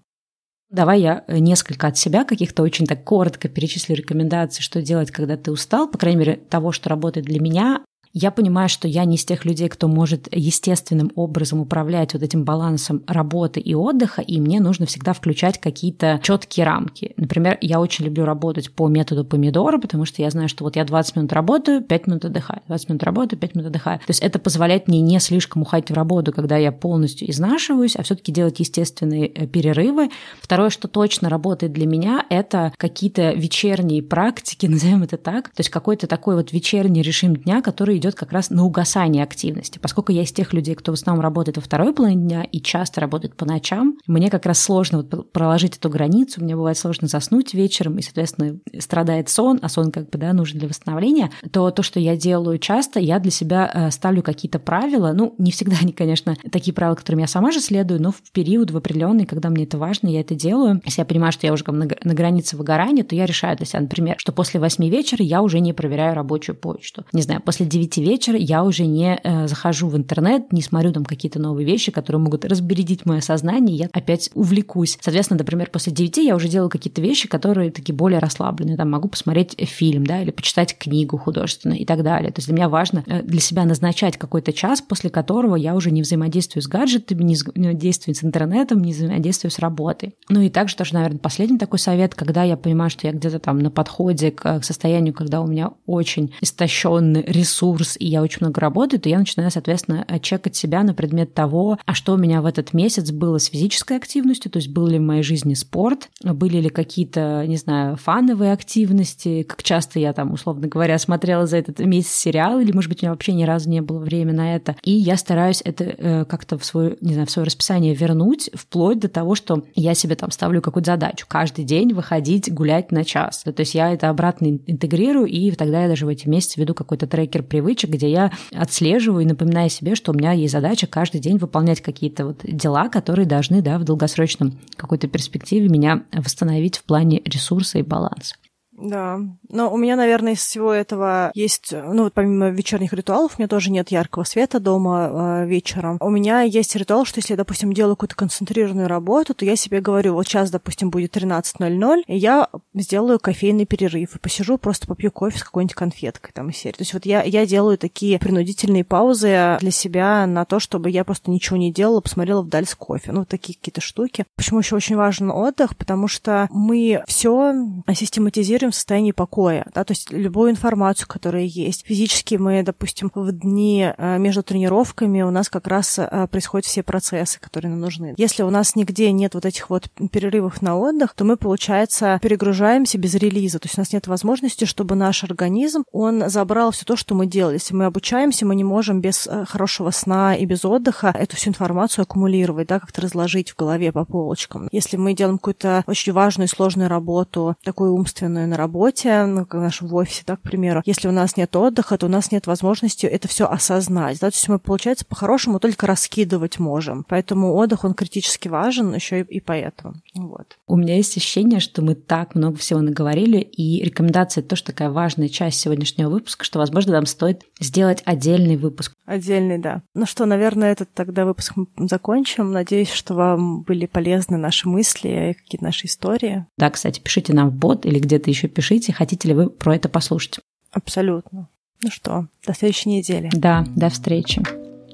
Давай я несколько от себя каких-то очень так коротко перечислю рекомендации, что делать, когда ты устал, по крайней мере, того, что работает для меня. Я понимаю, что я не из тех людей, кто может естественным образом управлять вот этим балансом работы и отдыха, и мне нужно всегда включать какие-то четкие рамки. Например, я очень люблю работать по методу помидора, потому что я знаю, что вот я двадцать минут работаю, пять минут отдыхаю, двадцать минут работаю, пять минут отдыхаю. То есть это позволяет мне не слишком уходить в работу, когда я полностью изнашиваюсь, а все-таки делать естественные перерывы. Второе, что точно работает для меня, это какие-то вечерние практики, назовем это так, то есть какой-то такой вот вечерний режим дня, который идет как раз на угасание активности. Поскольку я из тех людей, кто в основном работает во второй половине дня и часто работает по ночам, мне как раз сложно вот проложить эту границу, мне бывает сложно заснуть вечером, и, соответственно, страдает сон, а сон как бы, да, нужен для восстановления, то то, что я делаю часто, я для себя ставлю какие-то правила, ну, не всегда они, конечно, такие правила, которым я сама же следую, но в период в определенный, когда мне это важно, я это делаю. Если я понимаю, что я уже на границе выгорания, то я решаю для себя, например, что после восьми вечера я уже не проверяю рабочую почту. Не знаю, после девяти вечера я уже не э, захожу в интернет, не смотрю там какие-то новые вещи, которые могут разбередить мое сознание, я опять увлекусь. Соответственно, например, после девяти я уже делаю какие-то вещи, которые такие более расслабленные. Там могу посмотреть фильм, да, или почитать книгу художественную и так далее. То есть для меня важно э, для себя назначать какой-то час, после которого я уже не взаимодействую с гаджетами, не взаимодействую с интернетом, не взаимодействую с работой. Ну и также тоже, наверное, последний такой совет, когда я понимаю, что я где-то там на подходе к, к состоянию, когда у меня очень истощенный ресурс, и я очень много работаю, то я начинаю, соответственно, чекать себя на предмет того, а что у меня в этот месяц было с физической активностью, то есть был ли в моей жизни спорт, были ли какие-то, не знаю, фановые активности, как часто я там, условно говоря, смотрела за этот месяц сериал, или, может быть, у меня вообще ни разу не было времени на это. И я стараюсь это э, как-то в свое, не знаю, в свое расписание вернуть, вплоть до того, что я себе там ставлю какую-то задачу. Каждый день выходить, гулять на час. То есть я это обратно интегрирую, и тогда я даже в эти месяцы веду какой-то трекер привычек, где я отслеживаю и напоминаю себе, что у меня есть задача каждый день выполнять какие-то вот дела, которые должны, да, в долгосрочном какой-то перспективе меня восстановить в плане ресурса и баланса. Да, но у меня, наверное, из всего этого есть, ну вот помимо вечерних ритуалов, у меня тоже нет яркого света дома э, вечером. У меня есть ритуал, что если я, допустим, делаю какую-то концентрированную работу, то я себе говорю, вот сейчас, допустим, будет тринадцать ноль ноль, и я сделаю кофейный перерыв, и посижу, просто попью кофе с какой-нибудь конфеткой там из серии. То есть вот я, я делаю такие принудительные паузы для себя на то, чтобы я просто ничего не делала, посмотрела вдаль с кофе. Ну, вот такие какие-то штуки. Почему еще очень важен отдых? Потому что мы все систематизируем в состоянии покоя, да, то есть любую информацию, которая есть. Физически мы, допустим, в дни между тренировками у нас как раз происходят все процессы, которые нам нужны. Если у нас нигде нет вот этих вот перерывов на отдых, то мы, получается, перегружаемся без релиза, то есть у нас нет возможности, чтобы наш организм, он забрал все то, что мы делали. Если мы обучаемся, мы не можем без хорошего сна и без отдыха эту всю информацию аккумулировать, да, как-то разложить в голове по полочкам. Если мы делаем какую-то очень важную и сложную работу, такую умственную, на работе, ну, как в нашем офисе, да, к примеру, если у нас нет отдыха, то у нас нет возможности это все осознать, да, то есть мы, получается, по-хорошему только раскидывать можем, поэтому отдых, он критически важен еще и, и поэтому, вот. У меня есть ощущение, что мы так много всего наговорили, и рекомендация тоже такая важная часть сегодняшнего выпуска, что, возможно, нам стоит сделать отдельный выпуск. Отдельный, да. Ну что, наверное, этот тогда выпуск мы закончим, надеюсь, что вам были полезны наши мысли и какие-то наши истории. Да, кстати, пишите нам в бот или где-то еще пишите, хотите ли вы про это послушать. Абсолютно. Ну что, до следующей недели. Да, до встречи.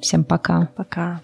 Всем пока. Пока.